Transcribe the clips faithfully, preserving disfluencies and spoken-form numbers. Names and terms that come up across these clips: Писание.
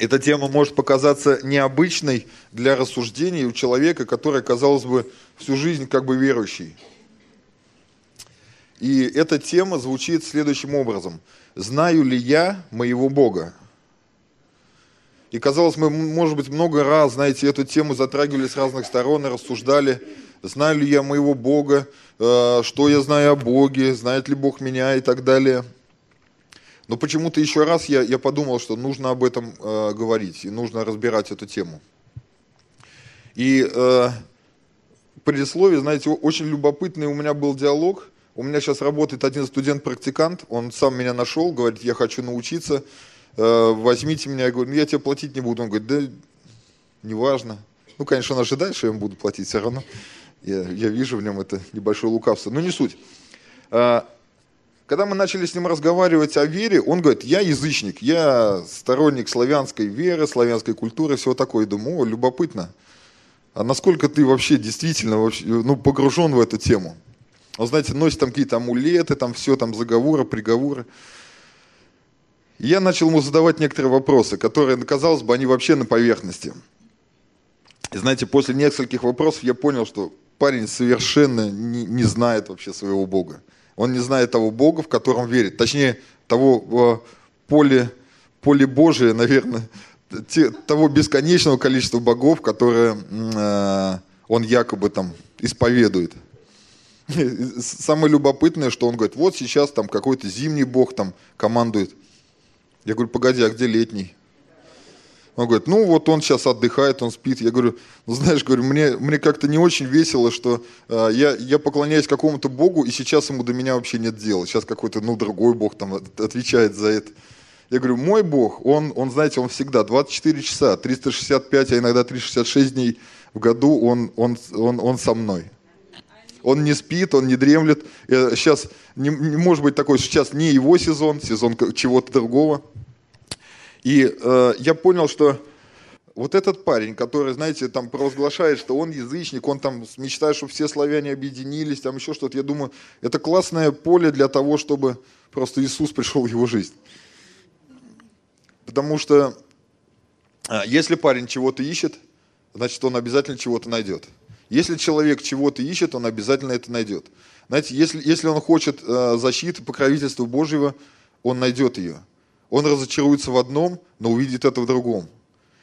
Эта тема может показаться необычной для рассуждений у человека, который, казалось бы, всю жизнь как бы верующий. И эта тема звучит следующим образом. «Знаю ли я моего Бога?» И, казалось, мы, может быть, много раз, знаете, эту тему затрагивали с разных сторон и рассуждали. Знаю ли я моего Бога? Что я знаю о Боге? Знает ли Бог меня? И так далее. Но почему-то еще раз я, я подумал, что нужно об этом э, говорить, и нужно разбирать эту тему. И э, предисловие, знаете, очень любопытный у меня был диалог. У меня сейчас работает один студент-практикант, он сам меня нашел, говорит, я хочу научиться, э, возьмите меня. Я говорю, ну я тебе платить не буду. Он говорит, да неважно. Ну, конечно, он ожидает, что я ему буду платить все равно. Я, я вижу в нем это небольшое лукавство, но не суть. Когда мы начали с ним разговаривать о вере, он говорит, я язычник, я сторонник славянской веры, славянской культуры, всего такое. Думаю, о, любопытно. А насколько ты вообще действительно вообще, ну, погружен в эту тему? Он, знаете, носит там какие-то амулеты, там все, там заговоры, приговоры. И я начал ему задавать некоторые вопросы, которые, казалось бы, они вообще на поверхности. И, знаете, после нескольких вопросов я понял, что парень совершенно не, не знает вообще своего Бога. Он не знает того Бога, в котором верит. Точнее, того поле, поле Божие, наверное, те, того бесконечного количества богов, которые э, он якобы там исповедует. Самое любопытное, что он говорит, вот сейчас там какой-то зимний бог там командует. Я говорю, погоди, а где летний? Он говорит, ну вот он сейчас отдыхает, он спит. Я говорю, ну знаешь, говорю, мне, мне как-то не очень весело, что э, я, я поклоняюсь какому-то богу, и сейчас ему до меня вообще нет дела. Сейчас какой-то, ну, другой бог там отвечает за это. Я говорю, мой бог, он, он знаете, он всегда двадцать четыре часа, триста шестьдесят пять, а иногда триста шестьдесят шесть дней в году он, он, он, он со мной. Он не спит, он не дремлет. Сейчас не, не может быть такой, сейчас не его сезон, сезон чего-то другого. И э, я понял, что вот этот парень, который, знаете, там провозглашает, что он язычник, он там мечтает, чтобы все славяне объединились, там еще что-то, я думаю, это классное поле для того, чтобы просто Иисус пришел в его жизнь. Потому что э, если парень чего-то ищет, значит, он обязательно чего-то найдет. Если человек чего-то ищет, он обязательно это найдет. Знаете, если, если он хочет э, защиты, покровительства Божьего, он найдет ее. Он разочаруется в одном, но увидит это в другом.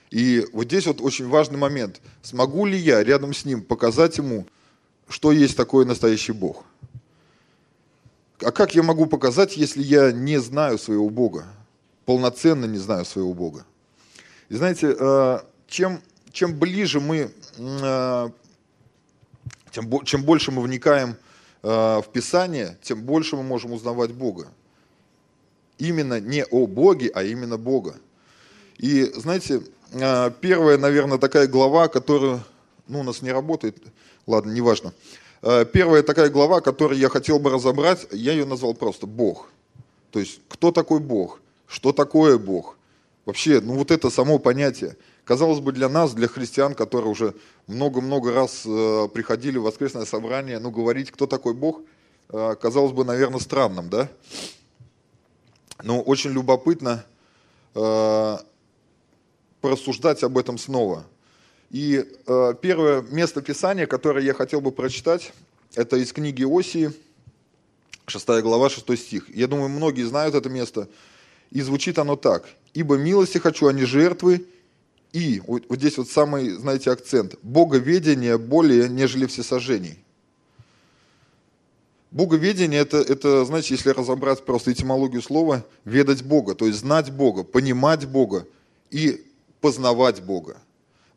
И вот здесь вот очень важный момент. Смогу ли я рядом с ним показать ему, что есть такой настоящий Бог? А как я могу показать, если я не знаю своего Бога? Полноценно не знаю своего Бога. И знаете, чем, чем ближе мы, тем, чем больше мы вникаем в Писание, тем больше мы можем узнавать Бога. Именно не о Боге, а именно Бога. И, знаете, первая, наверное, такая глава, которая... Ну, у нас не работает. Ладно, неважно. Первая такая глава, которую я хотел бы разобрать, я ее назвал просто «Бог». То есть, кто такой Бог? Что такое Бог? Вообще, ну вот это само понятие. Казалось бы, для нас, для христиан, которые уже много-много раз приходили в воскресное собрание, ну, говорить, кто такой Бог, казалось бы, наверное, странным, да? Но очень любопытно э, порассуждать об этом снова. И э, первое место Писания, которое я хотел бы прочитать, это из книги Осии, шестая глава, шестой стих. Я думаю, многие знают это место. И звучит оно так. «Ибо милости хочу, а не жертвы». И, вот здесь вот самый, знаете, акцент. «Боговедение более, нежели всесожжений». Боговедение – это, это, знаете, если разобрать просто этимологию слова, ведать Бога, то есть знать Бога, понимать Бога и познавать Бога.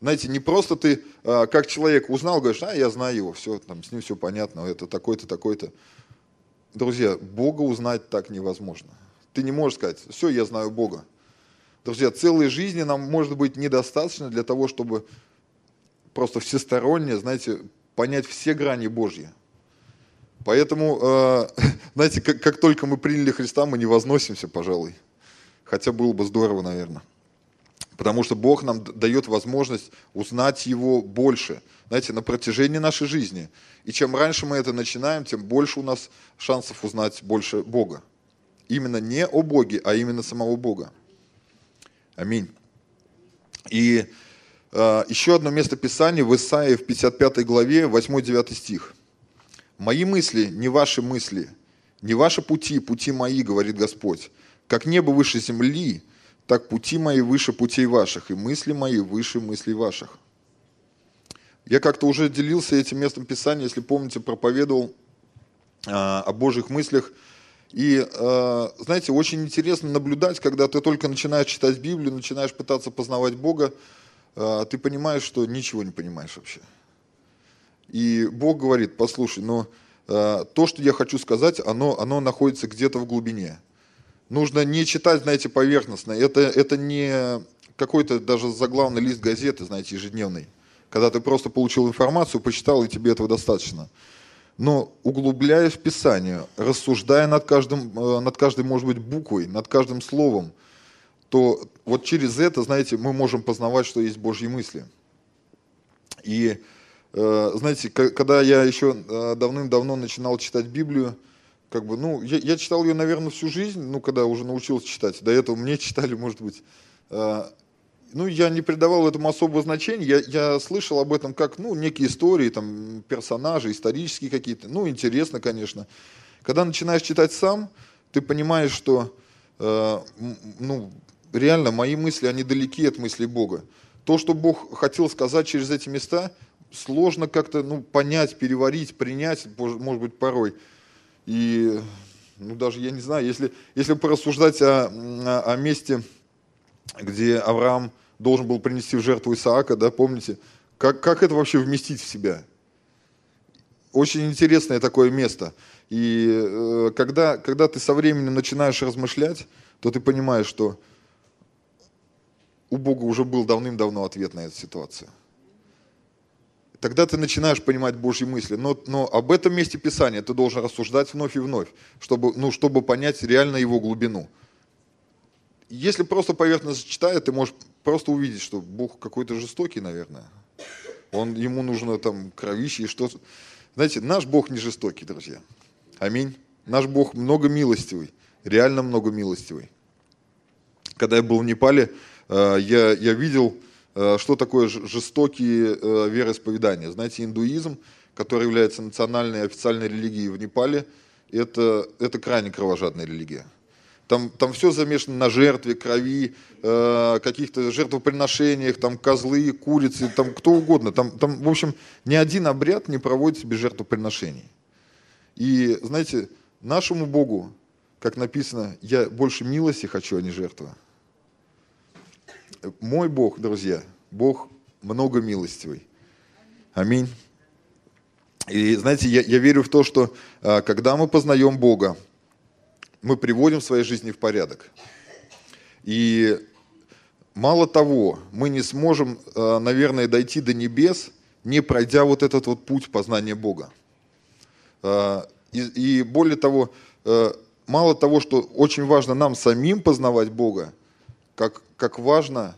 Знаете, не просто ты, как человек, узнал, говоришь, а, я знаю его, все, там, с ним все понятно, это такой-то, такой-то. Друзья, Бога узнать так невозможно. Ты не можешь сказать, все, я знаю Бога. Друзья, целой жизни нам, может быть, недостаточно для того, чтобы просто всесторонне, знаете, понять все грани Божьи. Поэтому, знаете, как, как только мы приняли Христа, мы не возносимся, пожалуй. Хотя было бы здорово, наверное. Потому что Бог нам дает возможность узнать Его больше, знаете, на протяжении нашей жизни. И чем раньше мы это начинаем, тем больше у нас шансов узнать больше Бога. Именно не о Боге, а именно самого Бога. Аминь. И э, еще одно место Писания в Исаии в пятьдесят пятой главе, восьмой-девятый стих. «Мои мысли, не ваши мысли, не ваши пути, пути мои, говорит Господь. Как небо выше земли, так пути мои выше путей ваших, и мысли мои выше мыслей ваших». Я как-то уже делился этим местом Писания, если помните, проповедовал э, о Божьих мыслях. И, э, знаете, очень интересно наблюдать, когда ты только начинаешь читать Библию, начинаешь пытаться познавать Бога, э, ты понимаешь, что ничего не понимаешь вообще. И Бог говорит: послушай, но э, то, что я хочу сказать, оно, оно находится где-то в глубине. Нужно не читать, знаете, поверхностно. Это, это не какой-то даже заглавный лист газеты, знаете, ежедневный, когда ты просто получил информацию, почитал, и тебе этого достаточно. Но углубляясь в Писание, рассуждая над каждым, над каждой, может быть, буквой, над каждым словом, то вот через это, знаете, мы можем познавать, что есть Божьи мысли. И, знаете, когда я еще давным-давно начинал читать Библию, как бы, ну, я, я читал ее, наверное, всю жизнь, ну, когда уже научился читать, до этого мне читали, может быть. Ну, я не придавал этому особого значения, я, я слышал об этом как, ну, некие истории, там, персонажи, исторические какие-то, ну, интересно, конечно. Когда начинаешь читать сам, ты понимаешь, что, э, ну, реально, мои мысли, они далеки от мыслей Бога. То, что Бог хотел сказать через эти места, сложно как-то, ну, понять, переварить, принять, может быть, порой. И, ну, даже, я не знаю, если, если порассуждать о, о, о месте, где Авраам должен был принести в жертву Исаака, да, помните? Как, как это вообще вместить в себя? Очень интересное такое место. И э, когда, когда ты со временем начинаешь размышлять, то ты понимаешь, что у Бога уже был давным-давно ответ на эту ситуацию. Тогда ты начинаешь понимать Божьи мысли. Но, но об этом месте Писания ты должен рассуждать вновь и вновь, чтобы, ну, чтобы понять реально его глубину. Если просто поверхностно читая, ты можешь просто увидеть, что Бог какой-то жестокий, наверное. Он, ему нужно там кровище и что-то. Знаете, наш Бог не жестокий, друзья. Аминь. Наш Бог многомилостивый, реально многомилостивый. Когда я был в Непале, я, я видел, что такое жестокие вероисповедания. Знаете, индуизм, который является национальной официальной религией в Непале, это, это крайне кровожадная религия. Там, там все замешано на жертве, крови, э, каких-то жертвоприношениях, там козлы, курицы, там кто угодно. Там, там, в общем, ни один обряд не проводится без жертвоприношений. И, знаете, нашему Богу, как написано, я больше милости хочу, а не жертвы. Мой Бог, друзья, Бог многомилостивый. Аминь. И, знаете, я, я верю в то, что э, когда мы познаем Бога, мы приводим свои жизни в порядок. И мало того, мы не сможем, наверное, дойти до небес, не пройдя вот этот вот путь познания Бога. И, и более того, мало того, что очень важно нам самим познавать Бога, как, как важно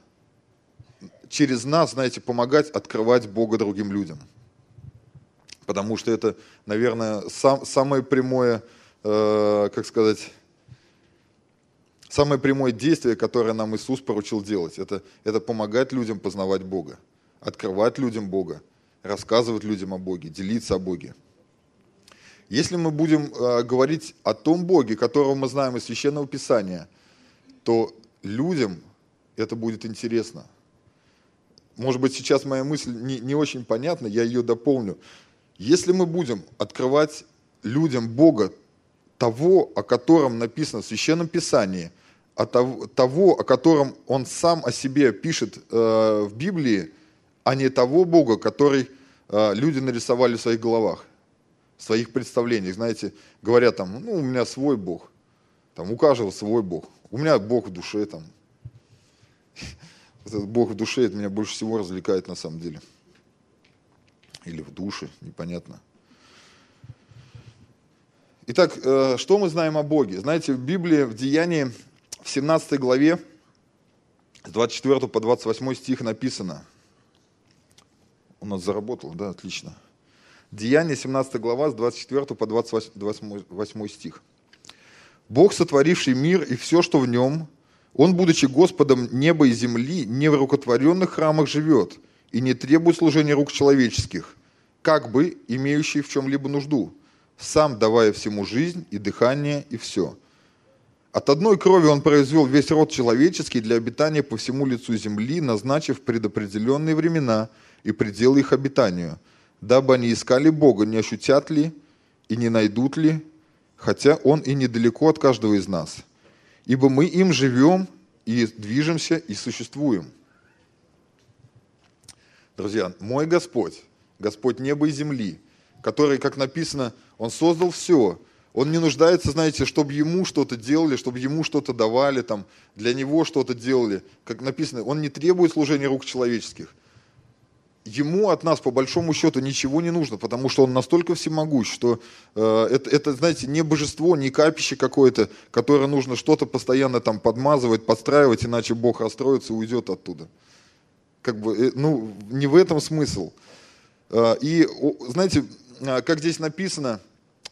через нас, знаете, помогать открывать Бога другим людям. Потому что это, наверное, сам, самое прямое, как сказать, самое прямое действие, которое нам Иисус поручил делать, это, это помогать людям познавать Бога, открывать людям Бога, рассказывать людям о Боге, делиться о Боге. Если мы будем говорить о том Боге, которого мы знаем из Священного Писания, то людям это будет интересно. Может быть, сейчас моя мысль не, не очень понятна, я ее дополню. Если мы будем открывать людям Бога, того, о котором написано в Священном Писании, того, о котором он сам о себе пишет в Библии, а не того Бога, который люди нарисовали в своих головах, в своих представлениях. Знаете, говорят там, ну, у меня свой Бог, там, у каждого свой Бог, у меня Бог в душе, там. Этот Бог в душе, это меня больше всего развлекает на самом деле. Или в душе, непонятно. Итак, что мы знаем о Боге? Знаете, в Библии, в Деянии, в семнадцатой главе, с двадцать четвёртого по двадцать восьмой стих написано. У нас заработало, да, отлично. Деяние, семнадцатая глава, с двадцать четвёртого по двадцать восьмой стих. «Бог, сотворивший мир и все, что в нем, Он, будучи Господом неба и земли, не в рукотворенных храмах живет и не требует служения рук человеческих, как бы имеющий в чем-либо нужду, сам давая всему жизнь и дыхание и все. От одной крови он произвел весь род человеческий для обитания по всему лицу земли, назначив предопределенные времена и пределы их обитанию, дабы они искали Бога, не ощутят ли и не найдут ли, хотя Он и недалеко от каждого из нас. Ибо мы им живем и движемся и существуем. Друзья, мой Господь, Господь неба и земли, который, как написано, Он создал все. Он не нуждается, знаете, чтобы ему что-то делали, чтобы ему что-то давали, там, для него что-то делали. Как написано, он не требует служения рук человеческих. Ему от нас, по большому счету, ничего не нужно, потому что он настолько всемогущ, что э, это, это, знаете, не божество, не капище какое-то, которое нужно что-то постоянно там подмазывать, подстраивать, иначе Бог расстроится и уйдет оттуда. Как бы, э, ну, не в этом смысл. Э, и, знаете, э, как здесь написано,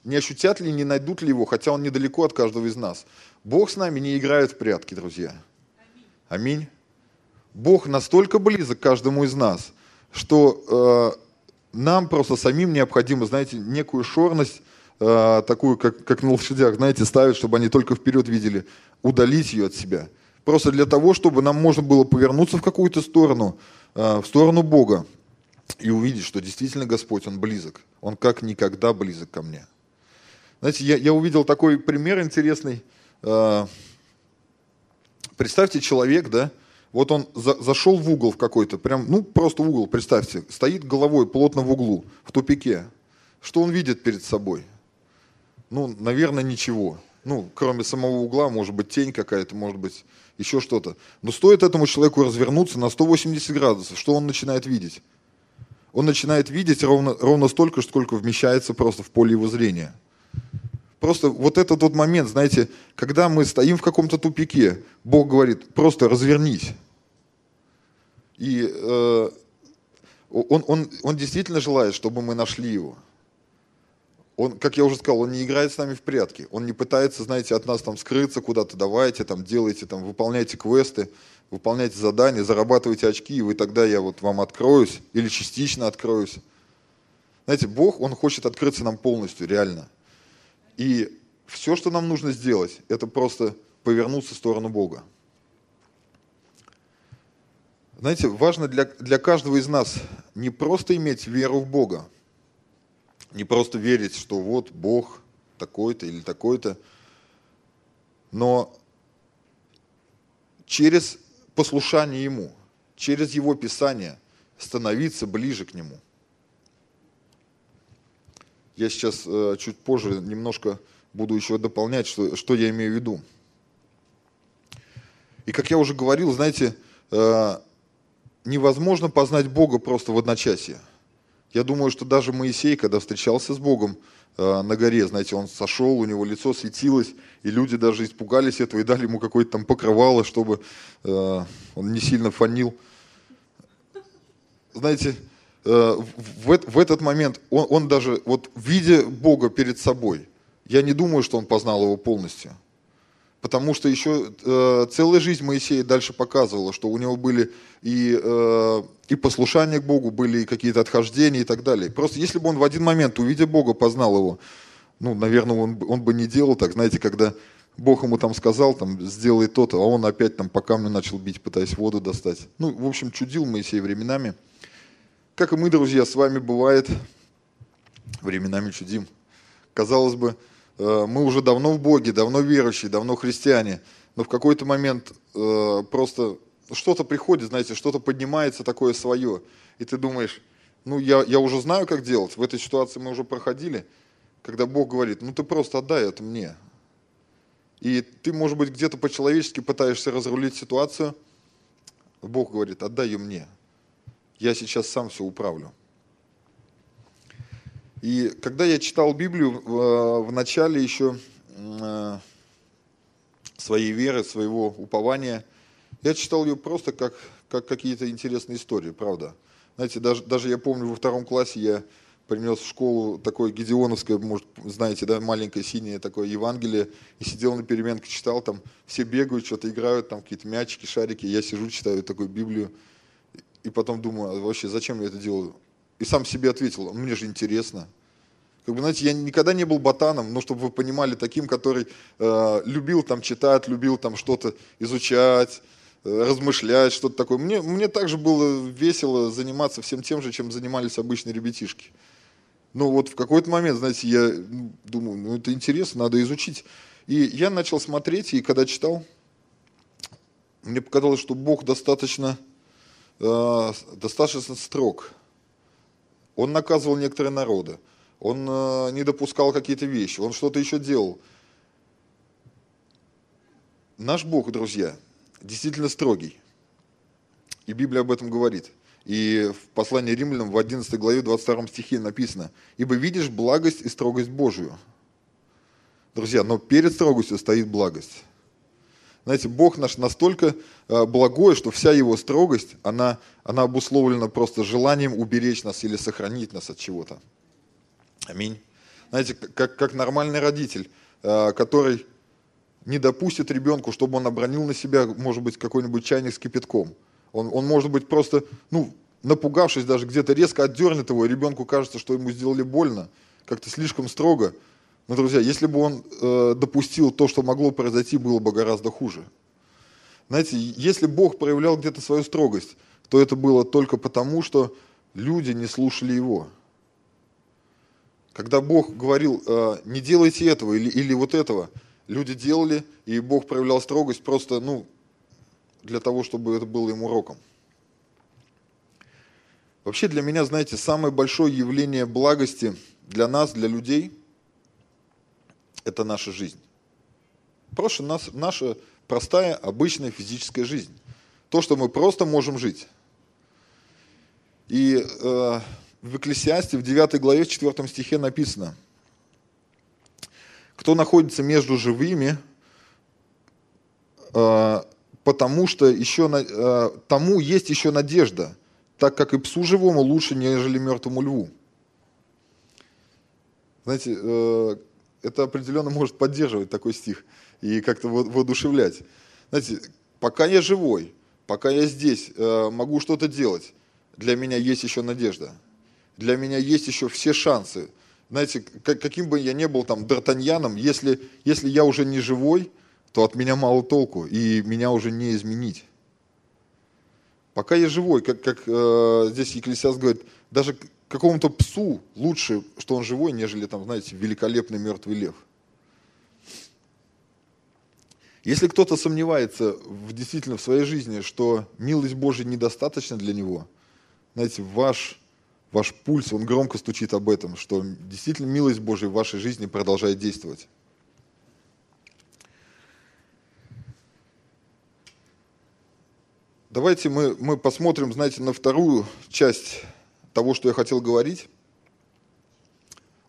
не ощутят ли, не найдут ли его, хотя он недалеко от каждого из нас. Бог с нами не играет в прятки, друзья. Аминь. Бог настолько близок к каждому из нас, что э, нам просто самим необходимо, знаете, некую шорность, э, такую, как, как на лошадях, знаете, ставят, чтобы они только вперед видели, удалить ее от себя. Просто для того, чтобы нам можно было повернуться в какую-то сторону, э, в сторону Бога, и увидеть, что действительно Господь, Он близок. Он как никогда близок ко мне. Знаете, я, я увидел такой пример интересный. Представьте, человек, да, вот он за, зашел в угол в какой-то, прям, ну, просто в угол, представьте, стоит головой плотно в углу, в тупике. Что он видит перед собой? Ну, наверное, ничего. Ну, кроме самого угла, может быть, тень какая-то, может быть, еще что-то. Но стоит этому человеку развернуться на сто восемьдесят градусов, что он начинает видеть? Он начинает видеть ровно, ровно столько, сколько вмещается просто в поле его зрения. Просто вот этот тот момент, знаете, когда мы стоим в каком-то тупике, Бог говорит, просто развернись. И э, он, он, он действительно желает, чтобы мы нашли его. Он, как я уже сказал, он не играет с нами в прятки. Он не пытается, знаете, от нас там скрыться куда-то, давайте, там, делайте, там, выполняйте квесты, выполняйте задания, зарабатывайте очки, и вы тогда я вот вам откроюсь или частично откроюсь. Знаете, Бог, Он хочет открыться нам полностью, реально. И все, что нам нужно сделать, это просто повернуться в сторону Бога. Знаете, важно для, для каждого из нас не просто иметь веру в Бога, не просто верить, что вот Бог такой-то или такой-то, но через послушание Ему, через Его Писание становиться ближе к Нему. Я сейчас чуть позже немножко буду еще дополнять, что, что я имею в виду. И как я уже говорил, знаете, невозможно познать Бога просто в одночасье. Я думаю, что даже Моисей, когда встречался с Богом на горе, знаете, он сошел, у него лицо светилось, и люди даже испугались этого и дали ему какое-то там покрывало, чтобы он не сильно фанил. Знаете, в этот момент он, он даже, вот видя Бога перед собой, я не думаю, что он познал его полностью. Потому что еще э, целая жизнь Моисея дальше показывала, что у него были и, э, и послушания к Богу, были и какие-то отхождения и так далее. Просто если бы он в один момент, увидя Бога, познал его, ну, наверное, он, он бы не делал так, знаете, когда Бог ему там сказал, там, сделай то-то, а он опять там по камню начал бить, пытаясь воду достать. Ну, в общем, чудил Моисей временами. Как и мы, друзья, с вами бывает, временами чудим. Казалось бы, мы уже давно в Боге, давно верующие, давно христиане, но в какой-то момент просто что-то приходит, знаете, что-то поднимается такое свое, и ты думаешь, ну я, я уже знаю, как делать, в этой ситуации мы уже проходили, когда Бог говорит, ну ты просто отдай это мне. И ты, может быть, где-то по-человечески пытаешься разрулить ситуацию, Бог говорит, отдай ее мне. Я сейчас сам все управлю. И когда я читал Библию в начале еще своей веры, своего упования, я читал ее просто как, как какие-то интересные истории, правда. Знаете, даже, даже я помню, во втором классе я принес в школу такое гедеоновское, может, знаете, да, маленькое синее такое Евангелие, и сидел на переменке, читал, там все бегают, что-то играют, там какие-то мячики, шарики, я сижу, читаю такую Библию, и потом думаю, а вообще, зачем я это делаю? И сам себе ответил, мне же интересно. Как бы, знаете, я никогда не был ботаном, но чтобы вы понимали, таким, который э, любил там читать, любил там что-то изучать, э, размышлять, что-то такое. Мне, мне также было весело заниматься всем тем же, чем занимались обычные ребятишки. Но вот в какой-то момент, знаете, я думаю, ну это интересно, надо изучить. И я начал смотреть, и когда читал, мне показалось, что Бог достаточно, э, достаточно строг. Он наказывал некоторые народы. Он не допускал какие-то вещи, он что-то еще делал. Наш Бог, друзья, действительно строгий. И Библия об этом говорит. И в послании Римлянам в одиннадцатой главе двадцать втором стихе написано: «Ибо видишь благость и строгость Божию». Друзья, но перед строгостью стоит благость. Знаете, Бог наш настолько благой, что вся его строгость, она, она обусловлена просто желанием уберечь нас или сохранить нас от чего-то. Аминь. Знаете, как, как нормальный родитель, который не допустит ребенку, чтобы он обронил на себя, может быть, какой-нибудь чайник с кипятком. Он, он может быть, просто, ну, напугавшись даже, где-то резко отдернет его, и ребенку кажется, что ему сделали больно, как-то слишком строго. Но, друзья, если бы он э, допустил то, что могло произойти, было бы гораздо хуже. Знаете, если Бог проявлял где-то свою строгость, то это было только потому, что люди не слушали его. Когда Бог говорил, не делайте этого или, или вот этого, люди делали, и Бог проявлял строгость просто, ну, для того, чтобы это было им уроком. Вообще для меня, знаете, самое большое явление благости для нас, для людей, это наша жизнь. Просто наша, наша простая, обычная физическая жизнь. То, что мы просто можем жить. И... Э, В Экклесиасте, в девятой главе, в четвёртом стихе написано: «Кто находится между живыми, потому что еще, тому есть еще надежда, так как и псу живому лучше, нежели мертвому льву». Знаете, это определенно может поддерживать такой стих и как-то воодушевлять. Знаете, пока я живой, пока я здесь, могу что-то делать, для меня есть еще надежда. Для меня есть еще все шансы. Знаете, каким бы я ни был там Д'Артаньяном, если, если я уже не живой, то от меня мало толку, и меня уже не изменить. Пока я живой, как, как э, здесь Екклесиаст говорит, даже какому-то псу лучше, что он живой, нежели там, знаете, великолепный мертвый лев. Если кто-то сомневается в, действительно в своей жизни, что милость Божья недостаточна для него, знаете, ваш... Ваш пульс, он громко стучит об этом, что действительно милость Божия в вашей жизни продолжает действовать. Давайте мы, мы посмотрим, знаете, на вторую часть того, что я хотел говорить,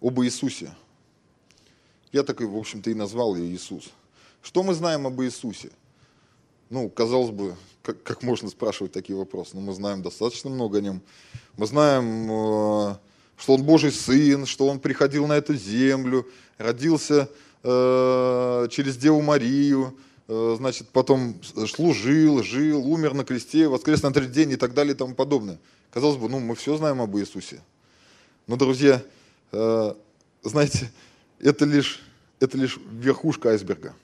об Иисусе. Я так, в общем-то, и назвал ее Иисус. Что мы знаем об Иисусе? Ну, казалось бы, как, как можно спрашивать такие вопросы? Но мы знаем достаточно много о нем. Мы знаем, что он Божий Сын, что он приходил на эту землю, родился через Деву Марию, значит, потом служил, жил, умер на кресте, воскрес на третий день и так далее и тому подобное. Казалось бы, ну, мы все знаем об Иисусе. Но, друзья, знаете, это лишь, это лишь верхушка айсберга.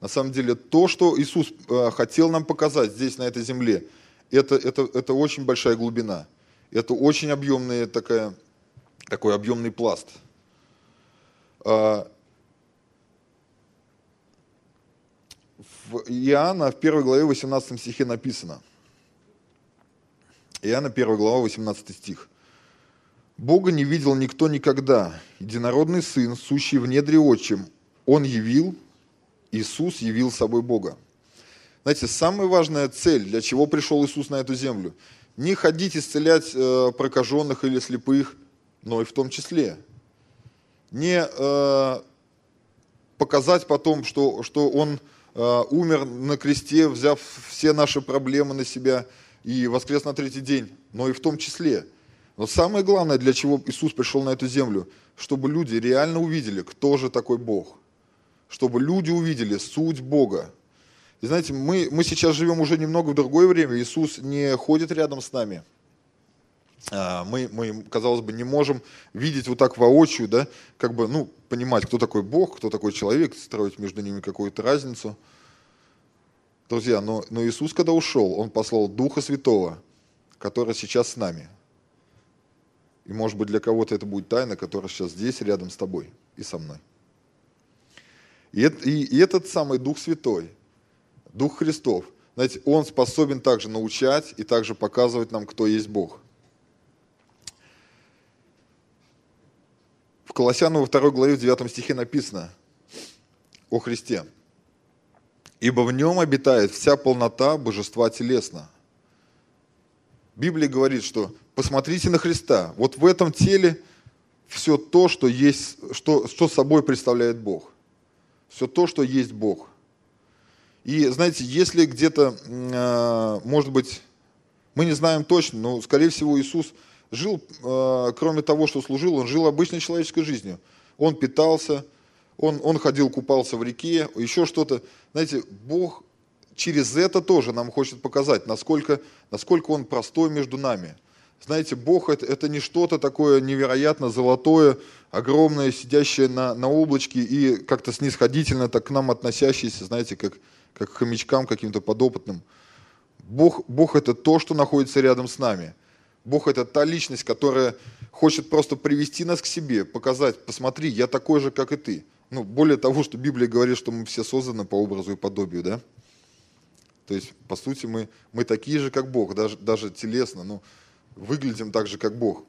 На самом деле, то, что Иисус хотел нам показать здесь, на этой земле, это, это, это очень большая глубина. Это очень объемный, такая, такой объемный пласт. В Иоанна, в первой главе, восемнадцатом стихе написано. Иоанна, первая глава, восемнадцатый стих. «Бога не видел никто никогда. Единородный Сын, сущий в недре Отчим, Он явил». Иисус явил собой Бога. Знаете, самая важная цель, для чего пришел Иисус на эту землю, не ходить исцелять э, прокаженных или слепых, но и в том числе. Не э, показать потом, что, что Он э, умер на кресте, взяв все наши проблемы на себя и воскрес на третий день, но и в том числе. Но самое главное, для чего Иисус пришел на эту землю, чтобы люди реально увидели, кто же такой Бог. Чтобы люди увидели суть Бога. И знаете, мы, мы сейчас живем уже немного в другое время. Иисус не ходит рядом с нами. Мы, мы, казалось бы, не можем видеть вот так воочию, да, как бы, ну, понимать, кто такой Бог, кто такой человек, строить между ними какую-то разницу. Друзья, но, но Иисус, когда ушел, Он послал Духа Святого, который сейчас с нами. И, может быть, для кого-то это будет тайна, которая сейчас здесь, рядом с тобой и со мной. И, и, и этот самый Дух Святой, Дух Христов, знаете, Он способен также научать и также показывать нам, кто есть Бог. В Колоссянам во второй главе в девятом стихе написано о Христе. «Ибо в Нем обитает вся полнота Божества телесно». Библия говорит, что посмотрите на Христа. Вот в этом теле все то, что есть, что, что собой представляет Бог. Все то, что есть Бог. И, знаете, если где-то, может быть, мы не знаем точно, но, скорее всего, Иисус жил, кроме того, что служил, Он жил обычной человеческой жизнью. Он питался, он, он ходил, купался в реке, еще что-то. Знаете, Бог через это тоже нам хочет показать, насколько, насколько Он простой между нами. Знаете, Бог это, это не что-то такое невероятно золотое, огромное, сидящее на, на облачке и как-то снисходительно так к нам относящееся, знаете, как, как к хомячкам каким-то подопытным. Бог, Бог это то, что находится рядом с нами. Бог это та личность, которая хочет просто привести нас к себе, показать, посмотри, я такой же, как и ты. Ну, более того, что Библия говорит, что мы все созданы по образу и подобию, да? То есть, по сути, мы, мы такие же, как Бог, даже, даже телесно, ну, выглядим так же, как Бог.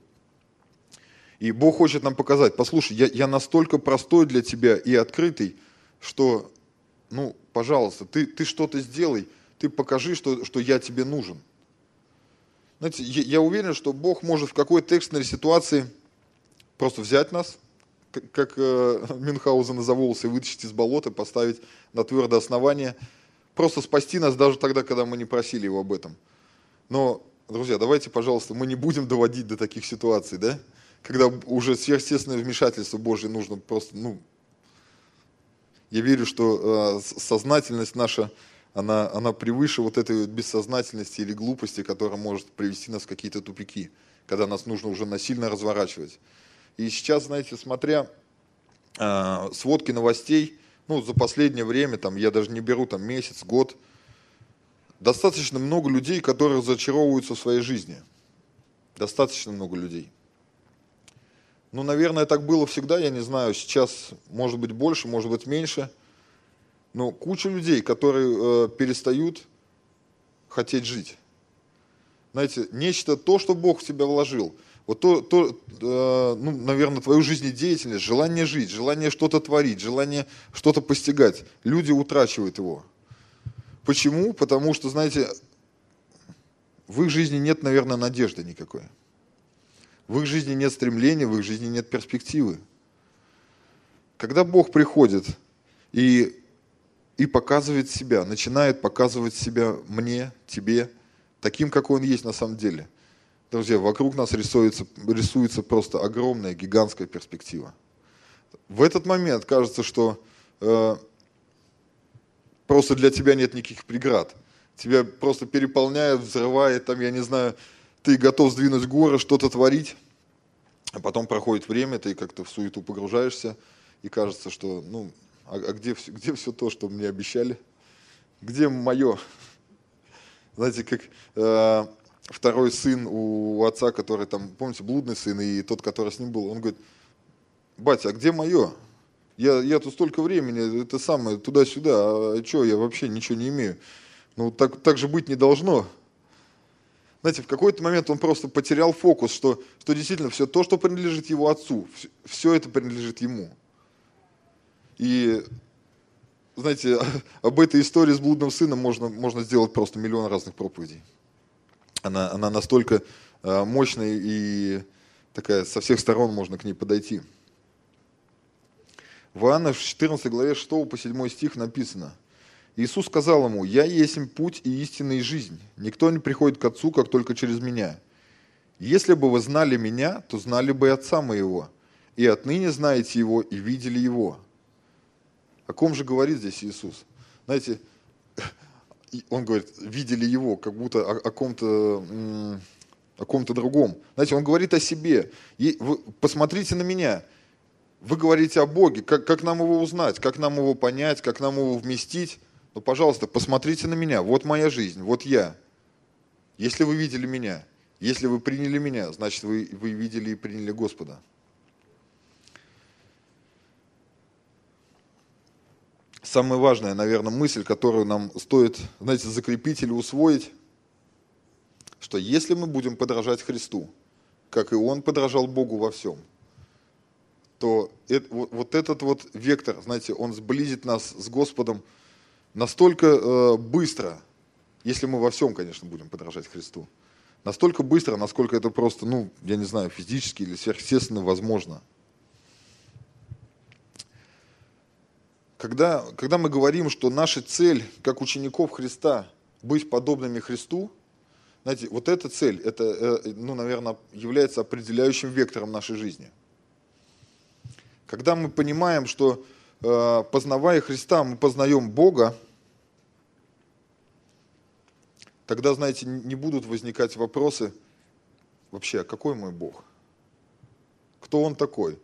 И Бог хочет нам показать, послушай, я, я настолько простой для тебя и открытый, что, ну, пожалуйста, ты, ты что-то сделай, ты покажи, что, что я тебе нужен. Знаете, я, я уверен, что Бог может в какой-то экстренной ситуации просто взять нас, как, как э, Мюнхгаузена за волосы, вытащить из болота, поставить на твердое основание, просто спасти нас даже тогда, когда мы не просили Его об этом. Но, друзья, давайте, пожалуйста, мы не будем доводить до таких ситуаций, да? Когда уже сверхъестественное вмешательство Божье нужно просто, ну... Я верю, что э, сознательность наша, она, она превыше вот этой бессознательности или глупости, которая может привести нас в какие-то тупики, когда нас нужно уже насильно разворачивать. И сейчас, знаете, смотря э, сводки новостей, ну, за последнее время, там, я даже не беру там, месяц, год, достаточно много людей, которые разочаровываются в своей жизни. Достаточно много людей. Ну, наверное, так было всегда, я не знаю, сейчас может быть больше, может быть меньше. Но куча людей, которые э, перестают хотеть жить. Знаете, нечто, то, что Бог в тебя вложил, вот то, то э, ну, наверное, твою жизнедеятельность, желание жить, желание что-то творить, желание что-то постигать, люди утрачивают его. Почему? Потому что, знаете, в их жизни нет, наверное, надежды никакой. В их жизни нет стремления, в их жизни нет перспективы. Когда Бог приходит и, и показывает себя, начинает показывать себя мне, тебе, таким, какой Он есть на самом деле. Друзья, вокруг нас рисуется, рисуется просто огромная, гигантская перспектива. В этот момент кажется, что э, просто для тебя нет никаких преград. Тебя просто переполняет, взрывает, там, я не знаю, ты готов сдвинуть горы, что-то творить. А потом проходит время, ты как-то в суету погружаешься, и кажется, что, ну, а, а где, где все то, что мне обещали? Где мое? Знаете, как... Э, Второй сын у отца, который там, помните, блудный сын, и тот, который с ним был, он говорит, батя, а где мое? Я, я тут столько времени, это самое, туда-сюда, а что, я вообще ничего не имею. Ну, так, так же быть не должно. Знаете, в какой-то момент он просто потерял фокус, что, что действительно все то, что принадлежит его отцу, все, все это принадлежит ему. И, знаете, об этой истории с блудным сыном можно, можно сделать просто миллион разных проповедей. Она, она настолько мощная и такая, со всех сторон можно к ней подойти. В Иоанна четырнадцатой главе шестой по седьмой стих написано. Иисус сказал ему, «Я есмь путь и истина и жизнь. Никто не приходит к Отцу, как только через Меня. Если бы вы знали меня, то знали бы и отца моего, и отныне знаете его, и видели его». О ком же говорит здесь Иисус? Знаете, он говорит, видели его, как будто о, о ком-то, о ком-то другом. Знаете, он говорит о себе. Посмотрите на меня. Вы говорите о Боге. Как, как нам его узнать? Как нам его понять? Как нам его вместить? Ну, пожалуйста, посмотрите на меня. Вот моя жизнь, вот я. Если вы видели меня, если вы приняли меня, значит, вы, вы видели и приняли Господа. Самая важная, наверное, мысль, которую нам стоит, знаете, закрепить или усвоить, что если мы будем подражать Христу, как и Он подражал Богу во всем, то это, вот, вот этот вот вектор, знаете, он сблизит нас с Господом настолько э, быстро, если мы во всем, конечно, будем подражать Христу, настолько быстро, насколько это просто, ну, я не знаю, физически или сверхъестественно возможно. Когда, когда мы говорим, что наша цель, как учеников Христа, быть подобными Христу, знаете, вот эта цель, это, ну, наверное, является определяющим вектором нашей жизни. Когда мы понимаем, что, познавая Христа, мы познаем Бога, тогда, знаете, не будут возникать вопросы вообще, а какой мой Бог? Кто Он такой?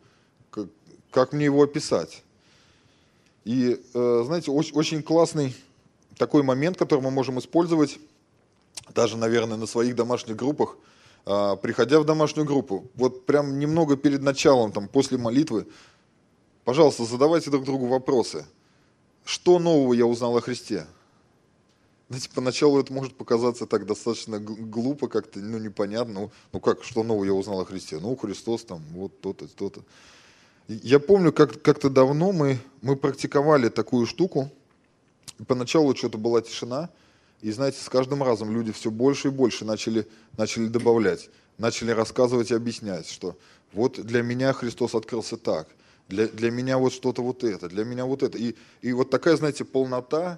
Как мне Его описать? И, знаете, очень классный такой момент, который мы можем использовать, даже, наверное, на своих домашних группах, приходя в домашнюю группу, вот прям немного перед началом, там, после молитвы, пожалуйста, задавайте друг другу вопросы. Что нового я узнал о Христе? Знаете, поначалу это может показаться так достаточно глупо, как-то, ну, непонятно. Ну, как, что нового я узнал о Христе? Ну, Христос там, вот то-то, то-то. Я помню, как, как-то давно мы, мы практиковали такую штуку. Поначалу что-то была тишина. И, знаете, с каждым разом люди все больше и больше начали, начали добавлять, начали рассказывать и объяснять, что вот для меня Христос открылся так, для, для меня вот что-то вот это, для меня вот это. И, и вот такая, знаете, полнота,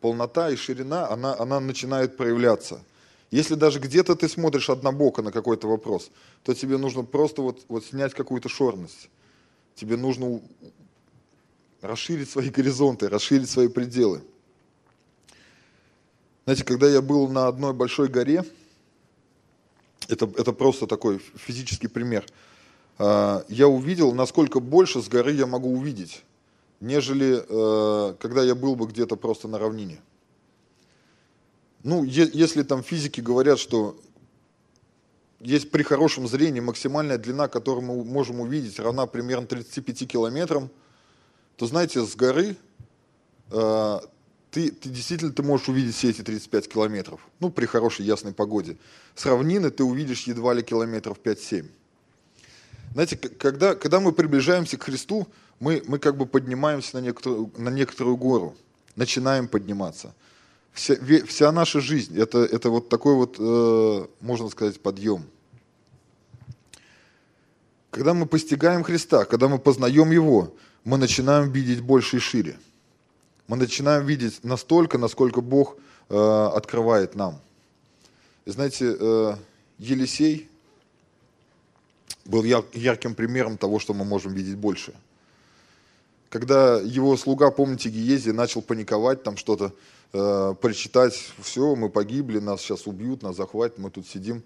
полнота и ширина, она, она начинает проявляться. Если даже где-то ты смотришь однобоко на какой-то вопрос, то тебе нужно просто вот, вот снять какую-то шорность. Тебе нужно расширить свои горизонты, расширить свои пределы. Знаете, когда я был на одной большой горе, это, это просто такой физический пример, я увидел, насколько больше с горы я могу увидеть, нежели когда я был бы где-то просто на равнине. Ну, если там физики говорят, что есть при хорошем зрении максимальная длина, которую мы можем увидеть, равна примерно тридцати пяти километрам, то, знаете, с горы э, ты, ты действительно ты можешь увидеть все эти тридцать пять километров, ну, при хорошей ясной погоде. С равнины ты увидишь едва ли километров пять-семь. Знаете, когда, когда мы приближаемся к Христу, мы, мы как бы поднимаемся на некоторую, на некоторую гору, начинаем подниматься. Вся, вся наша жизнь – это, это вот такой вот, э, можно сказать, подъем. Когда мы постигаем Христа, когда мы познаем Его, мы начинаем видеть больше и шире. Мы начинаем видеть настолько, насколько Бог э, открывает нам. И знаете, э, Елисей был яр, ярким примером того, что мы можем видеть больше. Когда его слуга, помните, Гиези, начал паниковать, там что-то, э, прочитать, все, мы погибли, нас сейчас убьют, нас захватят, мы тут сидим.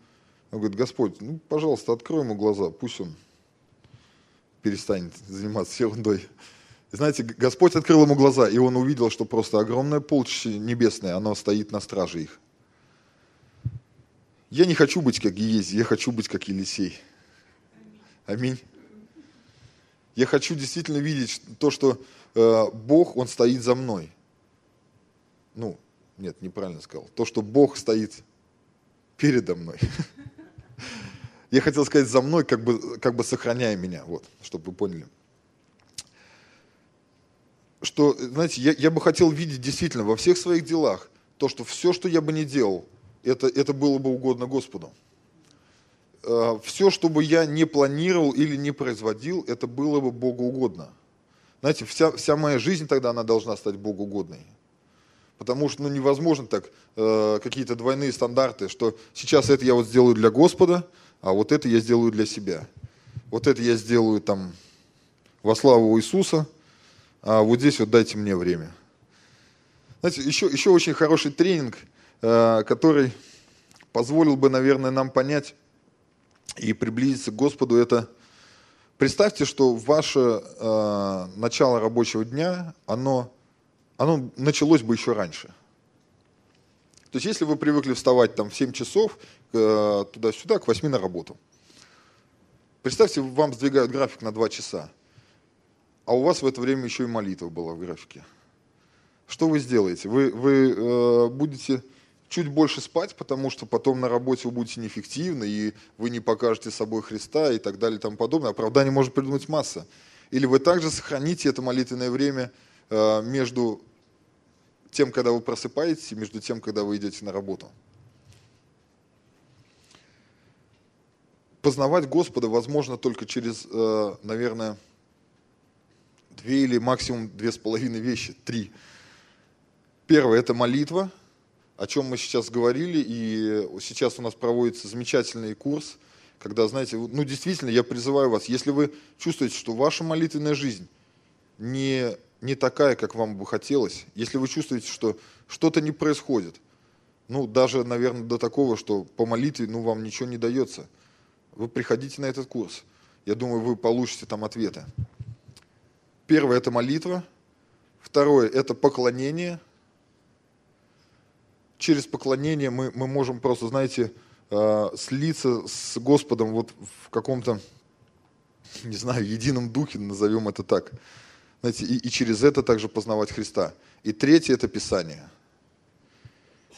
Он говорит: Господь, ну, пожалуйста, открой ему глаза, пусть он перестанет заниматься ерундой. И знаете, Господь открыл ему глаза, и он увидел, что просто огромное полчище небесное, оно стоит на страже их. Я не хочу быть как Гиези, я хочу быть как Елисей. Аминь. Я хочу действительно видеть то, что э, Бог, Он стоит за мной. Ну, нет, неправильно сказал. То, что Бог стоит передо мной. Я хотел сказать за мной, как бы, как бы сохраняя меня, вот, чтобы вы поняли. Что, знаете, я, я бы хотел видеть действительно во всех своих делах то, что все, что я бы не делал, это, это было бы угодно Господу. Все, что бы я не планировал или не производил, это было бы Богу угодно. Знаете, вся, вся моя жизнь тогда, она должна стать Богу угодной. Потому что, ну, невозможно так, э, какие-то двойные стандарты, что сейчас это я вот сделаю для Господа, а вот это я сделаю для себя. Вот это я сделаю там во славу Иисуса, а вот здесь вот дайте мне время. Знаете, еще, еще очень хороший тренинг, который позволил бы, наверное, нам понять и приблизиться к Господу, это представьте, что ваше э, начало рабочего дня, оно, оно началось бы еще раньше. То есть если вы привыкли вставать там, в семь часов, э, туда-сюда, к восьми на работу. Представьте, вам сдвигают график на два часа, а у вас в это время еще и молитва была в графике. Что вы сделаете? Вы, вы э, будете чуть больше спать, потому что потом на работе вы будете неэффективны, и вы не покажете собой Христа и так далее и тому подобное. Оправданий можно придумать масса. Или вы также сохраните это молитвенное время между тем, когда вы просыпаетесь, и между тем, когда вы идете на работу. Познавать Господа возможно только через, наверное, две или максимум две с половиной вещи, три. Первое – это молитва, о чем мы сейчас говорили, и сейчас у нас проводится замечательный курс, когда, знаете, ну действительно, я призываю вас, если вы чувствуете, что ваша молитвенная жизнь не, не такая, как вам бы хотелось, если вы чувствуете, что что-то не происходит, ну даже, наверное, до такого, что по молитве ну, вам ничего не дается, вы приходите на этот курс. Я думаю, вы получите там ответы. Первое – это молитва. Второе – это поклонение. Через поклонение мы, мы можем просто, знаете, э, слиться с Господом вот в каком-то, не знаю, едином духе, назовем это так. Знаете, и, и через это также познавать Христа. И третье – это Писание.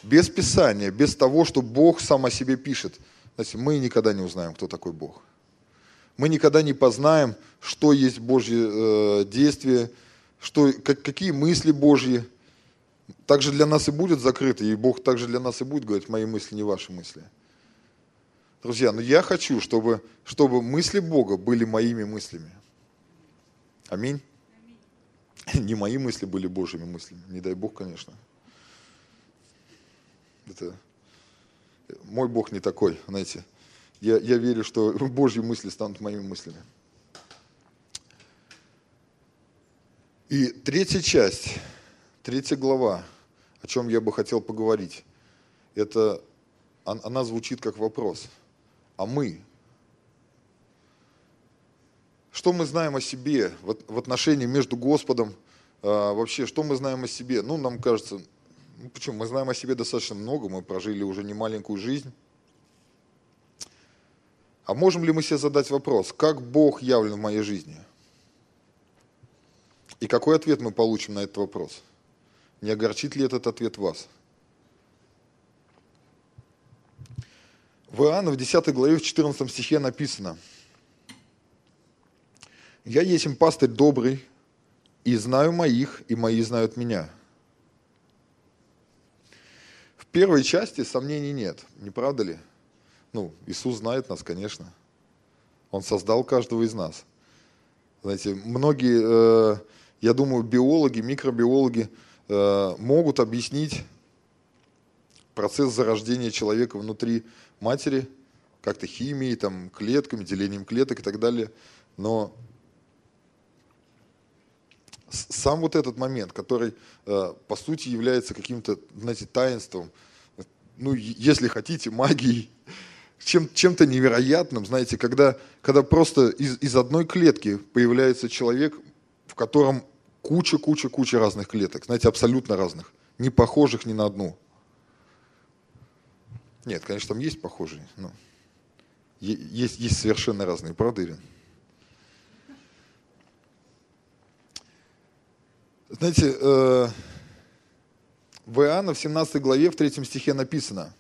Без Писания, без того, что Бог сам о себе пишет, знаете, мы никогда не узнаем, кто такой Бог. Мы никогда не познаем, что есть Божье э, действие, что, как, какие мысли Божьи. Так же для нас и будет закрыто, и Бог также для нас и будет говорить, мои мысли не ваши мысли. Друзья, но я хочу, чтобы, чтобы мысли Бога были моими мыслями. Аминь. Аминь. Не мои мысли были Божьими мыслями, не дай Бог, конечно. Это... Мой Бог не такой, знаете. Я, я верю, что Божьи мысли станут моими мыслями. И третья часть... Третья глава, о чем я бы хотел поговорить, это, она звучит как вопрос. А мы? Что мы знаем о себе в отношении между Господом? Вообще, что мы знаем о себе? Ну, нам кажется, ну, почему? Мы знаем о себе достаточно много, мы прожили уже немаленькую жизнь. А можем ли мы себе задать вопрос, как Бог явлен в моей жизни? И какой ответ мы получим на этот вопрос? Не огорчит ли этот ответ вас? В Иоанна, в десятой главе, в четырнадцатом стихе написано: «Я есть им пастырь добрый, и знаю моих, и мои знают меня». В первой части сомнений нет, не правда ли? Ну, Иисус знает нас, конечно. Он создал каждого из нас. Знаете, многие, я думаю, биологи, микробиологи, могут объяснить процесс зарождения человека внутри матери, как-то химией, там, клетками, делением клеток и так далее. Но сам вот этот момент, который, по сути, является каким-то, знаете, таинством, ну, если хотите, магией, чем, чем-то невероятным, знаете, когда, когда просто из, из одной клетки появляется человек, в котором куча-куча-куча разных клеток, знаете, абсолютно разных, не похожих ни на одну. Нет, конечно, там есть похожие, но есть, есть совершенно разные, правда, Ирина? Знаете, в Иоанна, в семнадцатой главе, в третьем стихе написано: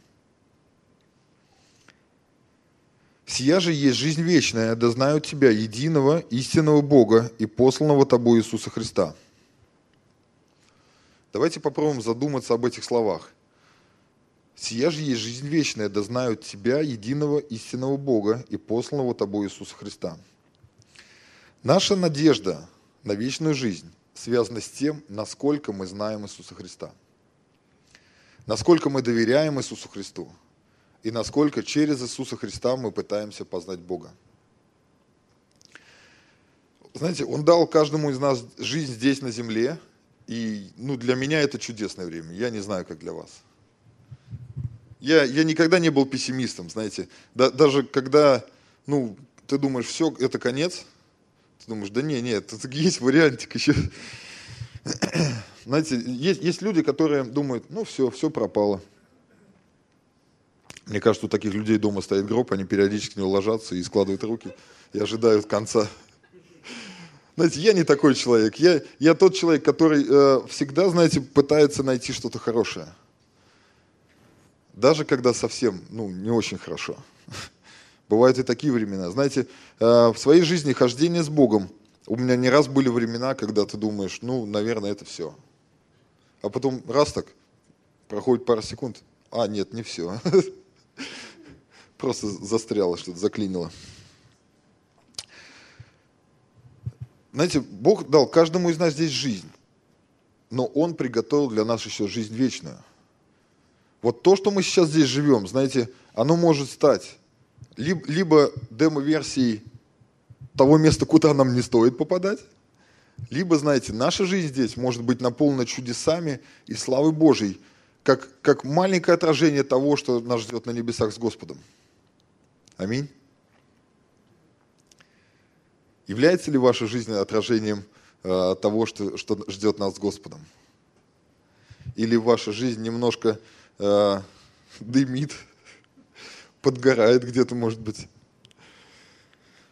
«Сия же есть жизнь вечная, да знают тебя, единого истинного Бога и посланного тобой Иисуса Христа». Давайте попробуем задуматься об этих словах. «Сия же есть жизнь вечная, да знают тебя, единого истинного Бога и посланного тобой Иисуса Христа». Наша надежда на вечную жизнь связана с тем, насколько мы знаем Иисуса Христа, насколько мы доверяем Иисусу Христу. и насколько через Иисуса Христа мы пытаемся познать Бога. Знаете, Он дал каждому из нас жизнь здесь, на земле, и ну, для меня это чудесное время, я не знаю, как для вас. Я, я никогда не был пессимистом, знаете, да, даже когда ну, ты думаешь, все, это конец, ты думаешь, да не, нет, тут есть вариантик еще. Знаете, есть, есть люди, которые думают, ну все, все пропало. Мне кажется, у таких людей дома стоит гроб, они периодически в него ложатся и складывают руки и ожидают конца. Знаете, я не такой человек. Я, я тот человек, который э, всегда, знаете, пытается найти что-то хорошее. Даже когда совсем, ну, не очень хорошо. Бывают и такие времена. Знаете, э, в своей жизни хождение с Богом. У меня не раз были времена, когда ты думаешь, ну, наверное, это все. А потом раз так, проходит пара секунд. А, нет, не все. Просто застряло что-то, заклинило. Знаете, Бог дал каждому из нас здесь жизнь, но Он приготовил для нас еще жизнь вечную. Вот то, что мы сейчас здесь живем, знаете, оно может стать либо, либо демо-версией того места, куда нам не стоит попадать, либо, знаете, наша жизнь здесь может быть наполнена чудесами и славой Божьей, как, как маленькое отражение того, что нас ждет на небесах с Господом. Аминь. Является ли ваша жизнь отражением э, того, что, что ждет нас с Господом? Или ваша жизнь немножко э, дымит, подгорает где-то, может быть?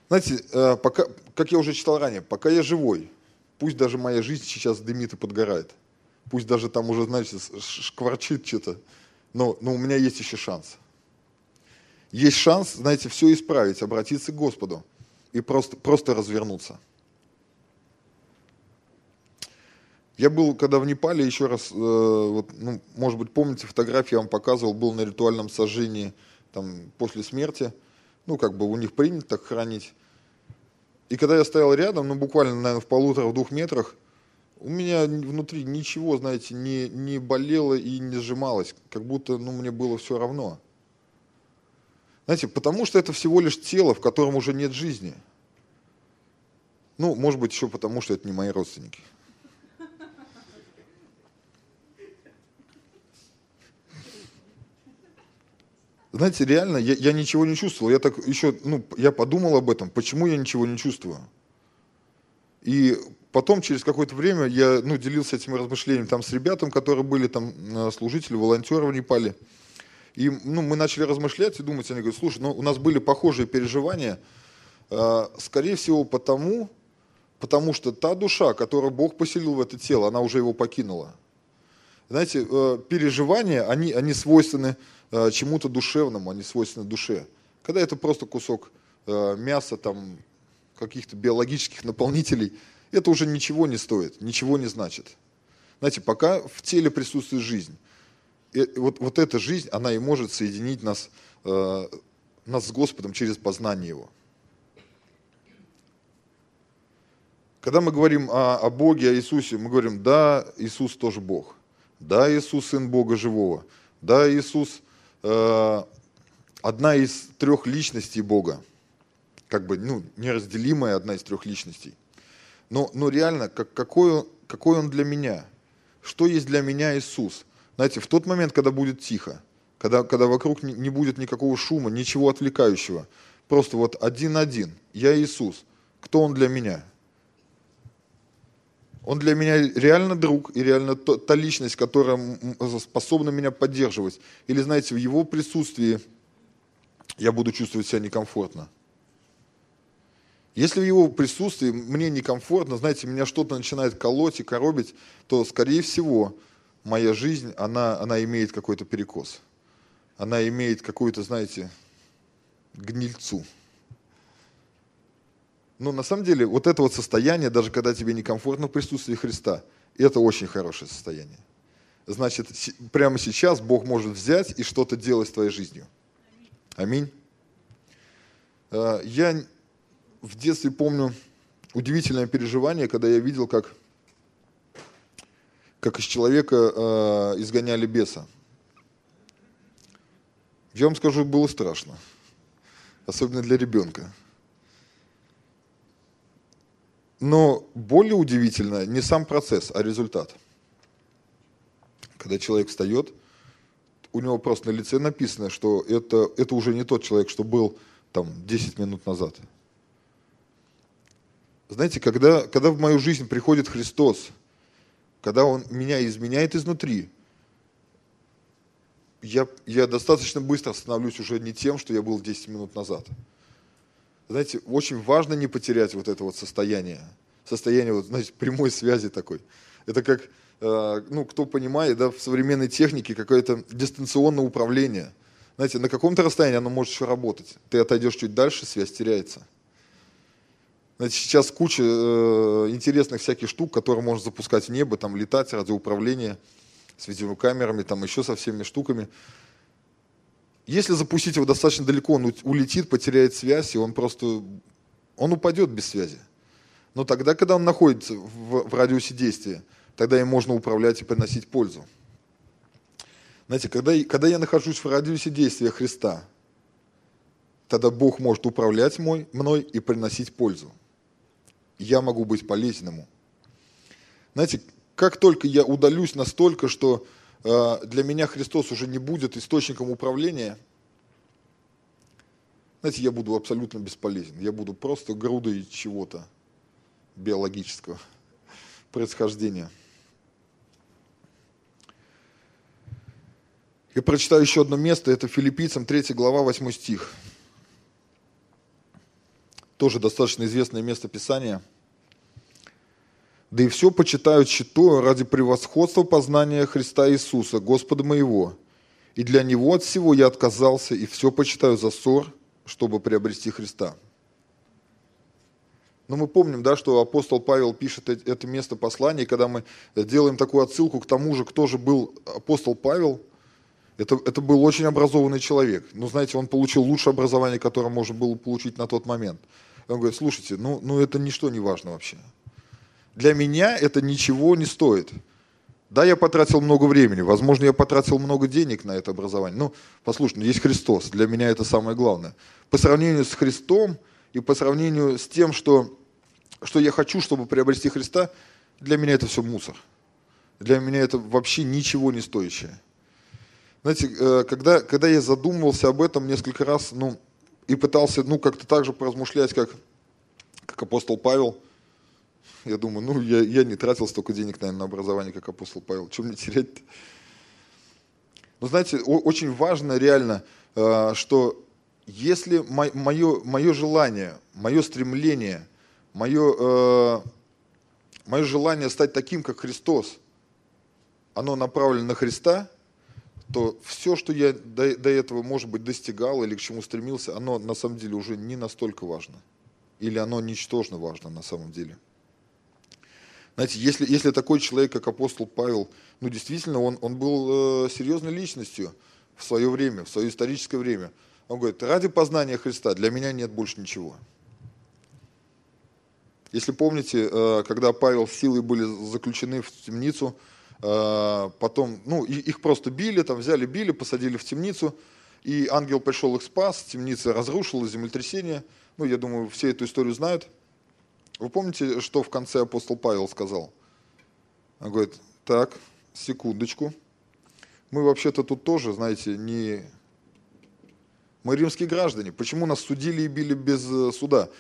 Знаете, э, пока, как я уже читал ранее, пока я живой, пусть даже моя жизнь сейчас дымит и подгорает, пусть даже там уже, знаете, шкварчит что-то, но, но у меня есть еще шанс. Есть шанс, знаете, все исправить, обратиться к Господу. И просто, просто развернуться. Я был, когда в Непале, еще раз, э, вот, ну, может быть, помните, фотографии я вам показывал, был на ритуальном сожжении там, после смерти. Ну, как бы у них принято так хранить. И когда я стоял рядом, ну, буквально, наверное, в полутора-двух метрах, у меня внутри ничего, знаете, не, не болело и не сжималось. Как будто, ну, мне было все равно. Знаете, потому что это всего лишь тело, в котором уже нет жизни. Ну, может быть, еще потому, что это не мои родственники. Знаете, реально, я, я ничего не чувствовал. Я так еще, ну, я подумал об этом, почему я ничего не чувствую. И потом, через какое-то время, я, ну, делился этими размышлениями там с ребятами, которые были там служители, волонтеры в Непале. И ну, мы начали размышлять и думать, они говорят, слушай, ну, у нас были похожие переживания, э, скорее всего, потому, потому что та душа, которую Бог поселил в это тело, она уже его покинула. Знаете, э, переживания, они, они свойственны э, чему-то душевному, они свойственны душе. Когда это просто кусок э, мяса, там, каких-то биологических наполнителей, это уже ничего не стоит, ничего не значит. Знаете, пока в теле присутствует жизнь. И вот, вот эта жизнь, она и может соединить нас, э, нас с Господом через познание Его. Когда мы говорим о, о Боге, о Иисусе, мы говорим, да, Иисус тоже Бог. Да, Иисус Сын Бога Живого. Да, Иисус э, одна из трех личностей Бога. Как бы, ну, неразделимая одна из трех личностей. Но, но реально, как, какой, какой Он для меня? Что есть для меня Иисус? Знаете, в тот момент, когда будет тихо, когда, когда вокруг не будет никакого шума, ничего отвлекающего, просто вот один-один, я Иисус, кто Он для меня? Он для меня реально друг и реально та личность, которая способна меня поддерживать. Или, знаете, в Его присутствии я буду чувствовать себя некомфортно. Если в Его присутствии мне некомфортно, знаете, меня что-то начинает колоть и коробить, то, скорее всего, моя жизнь, она, она имеет какой-то перекос. Она имеет какую-то, знаете, гнильцу. Но на самом деле вот это вот состояние, даже когда тебе некомфортно в присутствии Христа, это очень хорошее состояние. Значит, прямо сейчас Бог может взять и что-то делать с твоей жизнью. Аминь. Я в детстве помню удивительное переживание, когда я видел, как... как из человека э, изгоняли беса. Я вам скажу, было страшно, особенно для ребенка. Но более удивительно не сам процесс, а результат. Когда человек встает, у него просто на лице написано, что это, это уже не тот человек, что был там десять минут назад. Знаете, когда, когда в мою жизнь приходит Христос, когда Он меня изменяет изнутри, я, я достаточно быстро становлюсь уже не тем, что я был десять минут назад. Знаете, очень важно не потерять вот это вот состояние, состояние вот, знаете, прямой связи такой. Это как, ну, кто понимает, да, в современной технике какое-то дистанционное управление. Знаете, на каком-то расстоянии оно может еще работать. Ты отойдешь чуть дальше, связь теряется. Знаете, сейчас куча э, интересных всяких штук, которые можно запускать в небо, там летать, радиоуправление с видеокамерами, там еще со всеми штуками. Если запустить его достаточно далеко, он улетит, потеряет связь, и он просто он упадет без связи. Но тогда, когда он находится в, в радиусе действия, тогда им можно управлять и приносить пользу. Знаете, когда, когда я нахожусь в радиусе действия Христа, тогда Бог может управлять мой, мной и приносить пользу. Я могу быть полезен Ему. Знаете, как только я удалюсь настолько, что э, для меня Христос уже не будет источником управления, знаете, я буду абсолютно бесполезен. Я буду просто грудой чего-то биологического происхождения. Я прочитаю еще одно место, это Филиппийцам третья глава, восьмой стих. Тоже достаточно известное место Писания. «Да и все почитают счетою ради превосходства познания Христа Иисуса, Господа моего. И для Него от всего я отказался, и все почитаю за ссор, чтобы приобрести Христа». Но мы помним, да, что апостол Павел пишет это место послания, когда мы делаем такую отсылку к тому же, кто же был апостол Павел. Это, это был очень образованный человек. Ну, знаете, он получил лучшее образование, которое можно было получить на тот момент. Он говорит, слушайте, ну, ну это ничто не важно вообще. Для меня это ничего не стоит. Да, я потратил много времени, возможно, я потратил много денег на это образование. Ну, послушайте, ну, есть Христос, для меня это самое главное. По сравнению с Христом и по сравнению с тем, что, что я хочу, чтобы приобрести Христа, для меня это все мусор. Для меня это вообще ничего не стоящее. Знаете, когда, когда я задумывался об этом несколько раз, ну, и пытался, ну, как-то так же поразмышлять, как, как апостол Павел, я думаю, ну, я, я не тратил столько денег, наверное, на образование, как апостол Павел, что мне терять-то? Но, знаете, очень важно реально, что если мое, мое желание, мое стремление, мое, мое желание стать таким, как Христос, оно направлено на Христа, то все, что я до, до этого, может быть, достигал или к чему стремился, оно на самом деле уже не настолько важно. Или оно ничтожно важно на самом деле. Знаете, если, если такой человек, как апостол Павел, ну действительно, он, он был э, серьезной личностью в свое время, в свое историческое время. Он говорит, ради познания Христа для меня нет больше ничего. Если помните, э, когда Павел с силой были заключены в темницу, потом, ну, их просто били, там взяли, били, посадили в темницу, и ангел пришел их спас, темница разрушила, землетрясение. Ну, я думаю, все эту историю знают. Вы помните, что в конце апостол Павел сказал? Он говорит, так, секундочку, мы вообще-то тут тоже, знаете, не... Мы римские граждане, почему нас судили и били без суда?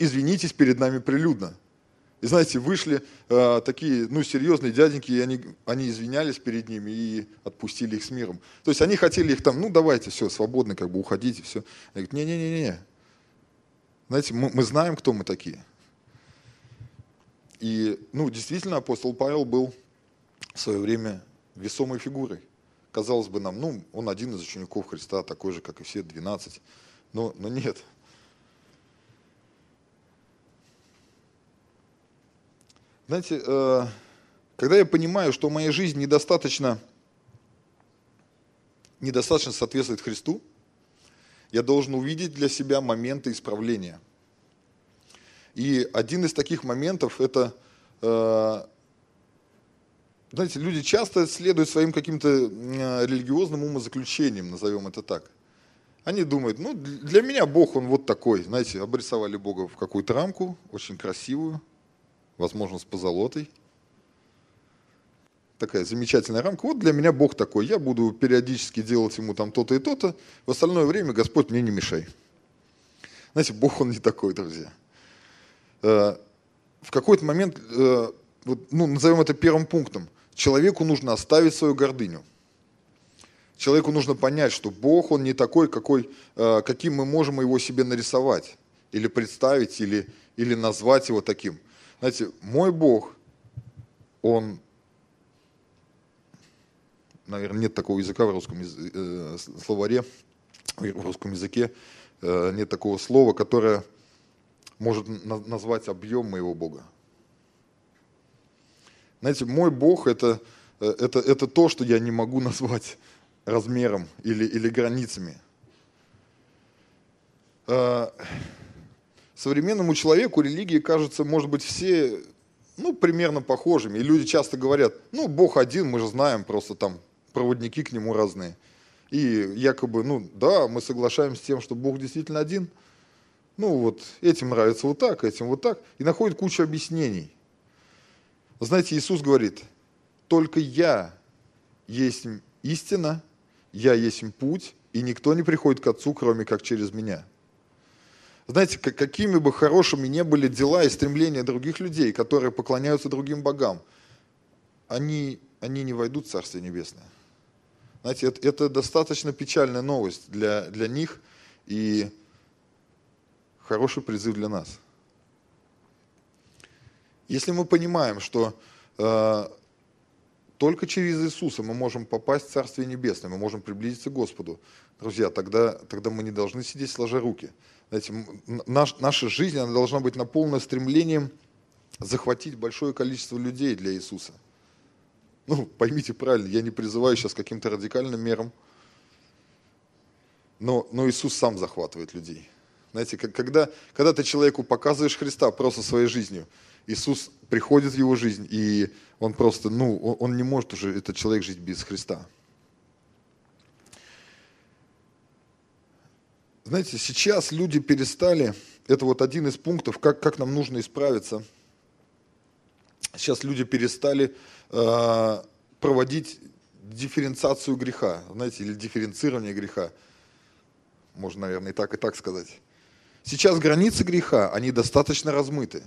Извинитесь перед нами прилюдно. И знаете, вышли э, такие, ну, серьезные дяденьки, и они, они извинялись перед ними и отпустили их с миром. То есть они хотели их там, ну, давайте, все, свободно, как бы уходите, все. Они говорят, не-не-не-не. Знаете, мы, мы знаем, кто мы такие. И, ну, действительно, апостол Павел был в свое время весомой фигурой. Казалось бы нам, ну, он один из учеников Христа, такой же, как и все, двенадцать. Но, но нет. Знаете, когда я понимаю, что моя жизнь недостаточно, недостаточно соответствует Христу, я должен увидеть для себя моменты исправления. И один из таких моментов – это Знаете, люди часто следуют своим каким-то религиозным умозаключениям, назовем это так. Они думают, ну, для меня Бог, он вот такой. Знаете, обрисовали Бога в какую-то рамку, очень красивую, возможно, с позолотой. Такая замечательная рамка. Вот для меня Бог такой. Я буду периодически делать ему там то-то и то-то. В остальное время, Господь, мне не мешай. Знаете, Бог, он не такой, друзья. В какой-то момент, вот, ну, назовем это первым пунктом, человеку нужно оставить свою гордыню. Человеку нужно понять, что Бог, он не такой, какой, каким мы можем его себе нарисовать, или представить, или, или назвать его таким. Знаете, мой Бог, он... Наверное, нет такого языка в русском э, словаре, в русском языке, э, нет такого слова, которое может на- назвать объем моего Бога. Знаете, мой Бог это, – это, это то, что я не могу назвать размером или, или границами. Э, современному человеку религии, кажется, может быть, все ну, примерно похожими. И люди часто говорят, ну, Бог один, мы же знаем, просто там… проводники к нему разные. И якобы, ну да, мы соглашаемся с тем, что Бог действительно один. Ну вот, этим нравится вот так, этим вот так. И находит кучу объяснений. Знаете, Иисус говорит, только я есть истина, я есть путь, и никто не приходит к Отцу, кроме как через меня. Знаете, какими бы хорошими ни были дела и стремления других людей, которые поклоняются другим богам, они, они не войдут в Царствие Небесное. Знаете, это, это достаточно печальная новость для, для них и хороший призыв для нас. Если мы понимаем, что э, только через Иисуса мы можем попасть в Царствие Небесное, мы можем приблизиться к Господу, друзья, тогда, тогда мы не должны сидеть сложа руки. Знаете, наш, наша жизнь она должна быть наполнена стремлением захватить большое количество людей для Иисуса. Ну, поймите правильно, я не призываю сейчас к каким-то радикальным мерам, но, но Иисус сам захватывает людей. Знаете, когда, когда ты человеку показываешь Христа просто своей жизнью, Иисус приходит в его жизнь, и он просто, ну, он не может уже, этот человек, жить без Христа. Знаете, сейчас люди перестали, это вот один из пунктов, как, как нам нужно исправиться. Сейчас люди перестали э, проводить дифференциацию греха, знаете, или дифференцирование греха. Можно, наверное, и так, и так сказать. Сейчас границы греха, они достаточно размыты.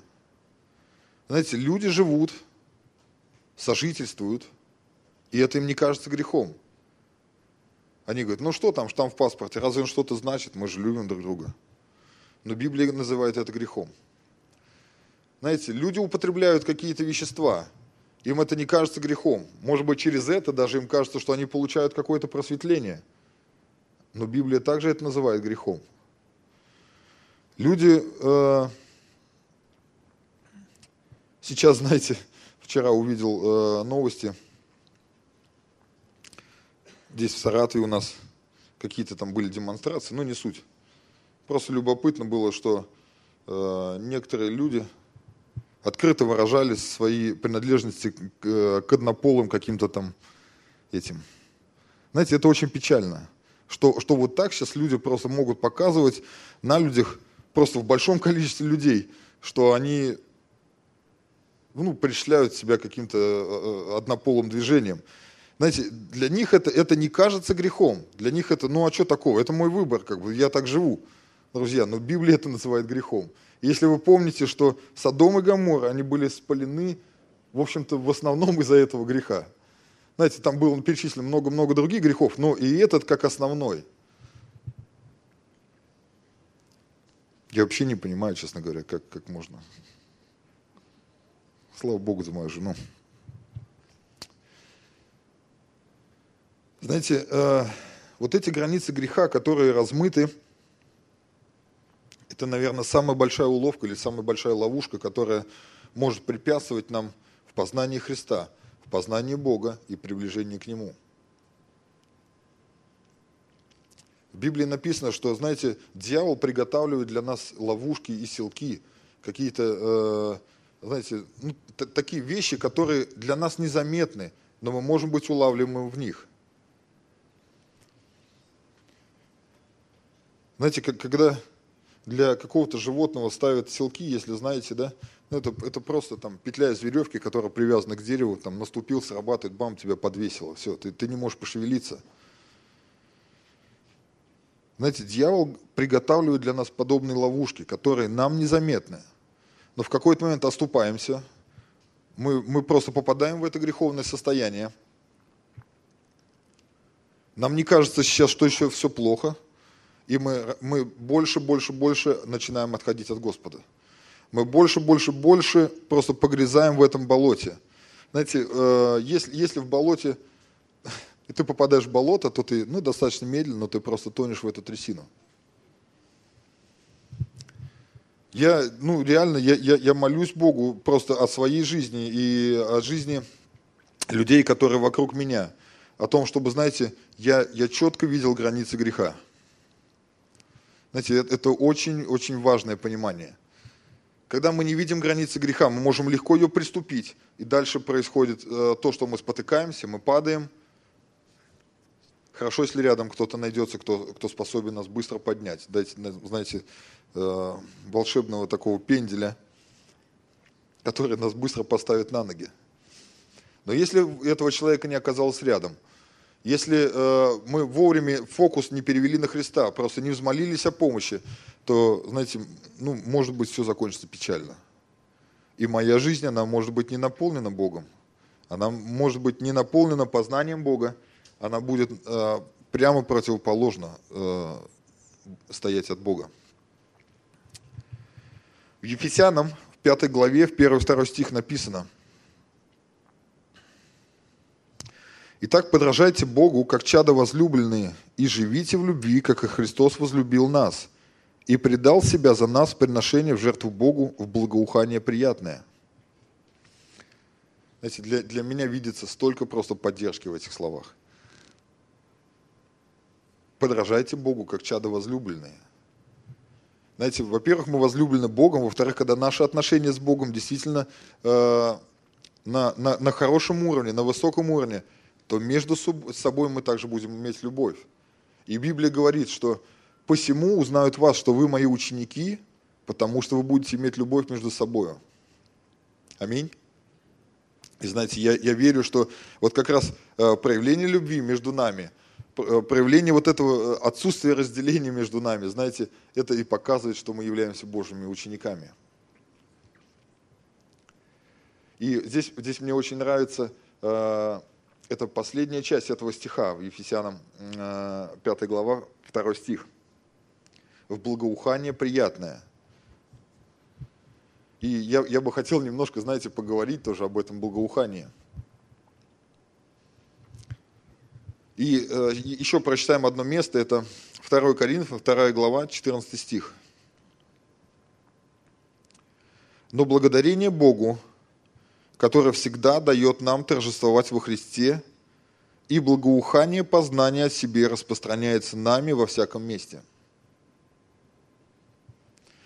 Знаете, люди живут, сожительствуют, и это им не кажется грехом. Они говорят, ну что там, штамп в паспорте, разве он что-то значит, мы же любим друг друга. Но Библия называет это грехом. Знаете, люди употребляют какие-то вещества, им это не кажется грехом. Может быть, через это даже им кажется, что они получают какое-то просветление. Но Библия также это называет грехом. Люди э, сейчас, знаете, вчера увидел э, новости, здесь в Саратове у нас какие-то там были демонстрации, но не суть. Просто любопытно было, что э, некоторые люди открыто выражали свои принадлежности к, к однополым каким-то там этим. Знаете, это очень печально, что, что вот так сейчас люди просто могут показывать на людях, просто в большом количестве людей, что они ну, причисляют себя каким-то однополым движением. Знаете, для них это, это не кажется грехом, для них это, ну а что такого, это мой выбор, как бы, я так живу. Друзья, но Библия это называет грехом. Если вы помните, что Содом и Гоморра, они были спалены, в общем-то, в основном из-за этого греха. Знаете, там было перечислено много-много других грехов, но и этот как основной. Я вообще не понимаю, честно говоря, как, как можно. Слава Богу за мою жену. Знаете, э, вот эти границы греха, которые размыты, это, наверное, самая большая уловка или самая большая ловушка, которая может препятствовать нам в познании Христа, в познании Бога и приближении к Нему. В Библии написано, что, знаете, дьявол приготавливает для нас ловушки и силки, какие-то знаете, ну, такие вещи, которые для нас незаметны, но мы можем быть улавливаемы в них. Знаете, как, когда для какого-то животного ставят селки, если знаете, да, ну, это, это просто там петля из веревки, которая привязана к дереву, там наступил, срабатывает, бам, тебя подвесило, все, ты, ты не можешь пошевелиться. Знаете, дьявол приготавливает для нас подобные ловушки, которые нам незаметны, но в какой-то момент оступаемся, мы, мы просто попадаем в это греховное состояние. Нам не кажется сейчас, что еще все плохо. И мы, мы больше, больше, больше начинаем отходить от Господа. Мы больше, больше, больше просто погрязаем в этом болоте. Знаете, э, если, если в болоте, и ты попадаешь в болото, то ты, ну, достаточно медленно, но ты просто тонешь в эту трясину. Я, ну, реально, я, я, я молюсь Богу просто о своей жизни и о жизни людей, которые вокруг меня. О том, чтобы, знаете, я, я четко видел границы греха. Знаете, это очень-очень важное понимание. Когда мы не видим границы греха, мы можем легко ее приступить, и дальше происходит то, что мы спотыкаемся, мы падаем. Хорошо, если рядом кто-то найдется, кто, кто способен нас быстро поднять. Дайте, знаете, волшебного такого пенделя, который нас быстро поставит на ноги. Но если этого человека не оказалось рядом, если э, мы вовремя фокус не перевели на Христа, просто не взмолились о помощи, то, знаете, ну, может быть, все закончится печально. И моя жизнь, она может быть не наполнена Богом, она может быть не наполнена познанием Бога, она будет э, прямо противоположно э, стоять от Бога. В Ефесянам, в пятой главе, в первый-второй стих написано: «Итак, подражайте Богу, как чада возлюбленные, и живите в любви, как и Христос возлюбил нас, и предал себя за нас в приношение в жертву Богу в благоухание приятное». Знаете, для, для меня видится столько просто поддержки в этих словах. Подражайте Богу, как чада возлюбленные. Знаете, во-первых, мы возлюблены Богом, во-вторых, когда наши отношения с Богом действительно э, на, на, на хорошем уровне, на высоком уровне, то между собой мы также будем иметь любовь. И Библия говорит, что «посему узнают вас, что вы мои ученики, потому что вы будете иметь любовь между собой». Аминь. И знаете, я, я верю, что вот как раз проявление любви между нами, проявление вот этого отсутствия разделения между нами, знаете, это и показывает, что мы являемся Божьими учениками. И здесь, здесь мне очень нравится... Это последняя часть этого стиха в Ефесянам пятой глава, второй стих. «В благоухание приятное». И я, я бы хотел немножко, знаете, поговорить тоже об этом благоухании. И э, еще прочитаем одно место, это второе Коринфянам, вторая глава, четырнадцатый стих. «Но благодарение Богу, которая всегда дает нам торжествовать во Христе, и благоухание познания о себе распространяется нами во всяком месте».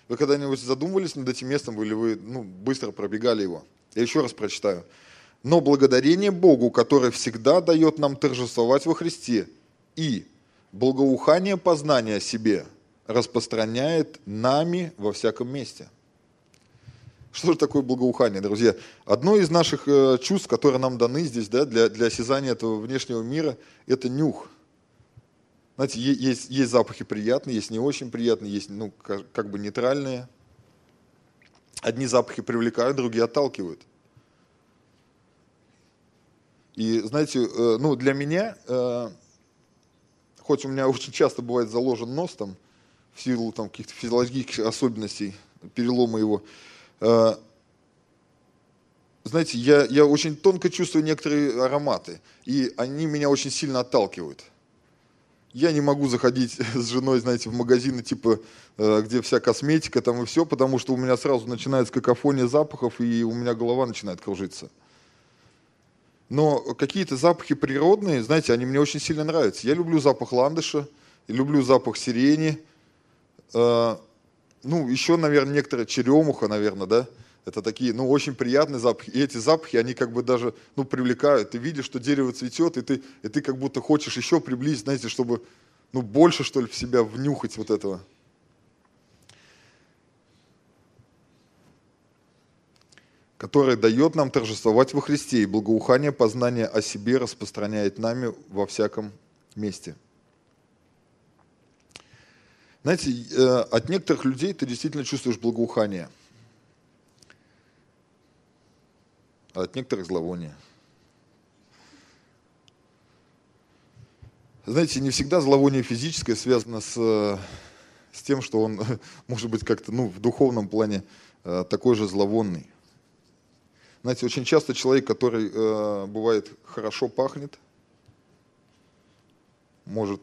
Вы когда-нибудь задумывались над этим местом, или вы ну, быстро пробегали его? Я еще раз прочитаю. «Но благодарение Богу, которое всегда дает нам торжествовать во Христе, и благоухание познания о себе распространяет нами во всяком месте». Что же такое благоухание, друзья? Одно из наших чувств, которые нам даны здесь, да, для, для осязания этого внешнего мира, это нюх. Знаете, есть, есть запахи приятные, есть не очень приятные, есть ну, как, как бы нейтральные. Одни запахи привлекают, другие отталкивают. И знаете, ну, для меня, хоть у меня очень часто бывает заложен нос там, в силу там, каких-то физиологических особенностей, перелома его, знаете, я, я очень тонко чувствую некоторые ароматы, и они меня очень сильно отталкивают. Я не могу заходить с женой, знаете, в магазины, типа, где вся косметика там и все, потому что у меня сразу начинается какофония запахов, и у меня голова начинает кружиться. Но какие-то запахи природные, знаете, они мне очень сильно нравятся. Я люблю запах ландыша, люблю запах сирени. Ну, еще, наверное, некоторая черемуха, наверное, да, Это такие, ну, очень приятные запахи. И эти запахи, они как бы даже, ну, привлекают. Ты видишь, что дерево цветет, и ты, и ты как будто хочешь еще приблизить, знаете, чтобы, ну, больше, что ли, в себя внюхать вот этого. Которое дает нам торжествовать во Христе, и благоухание познания о себе распространяет нами во всяком месте. Знаете, от некоторых людей ты действительно чувствуешь благоухание. А от некоторых зловоние. Знаете, не всегда зловоние физическое связано с, с тем, что он может быть как-то, ну, в духовном плане такой же зловонный. Знаете, очень часто человек, который, э, бывает, хорошо пахнет, может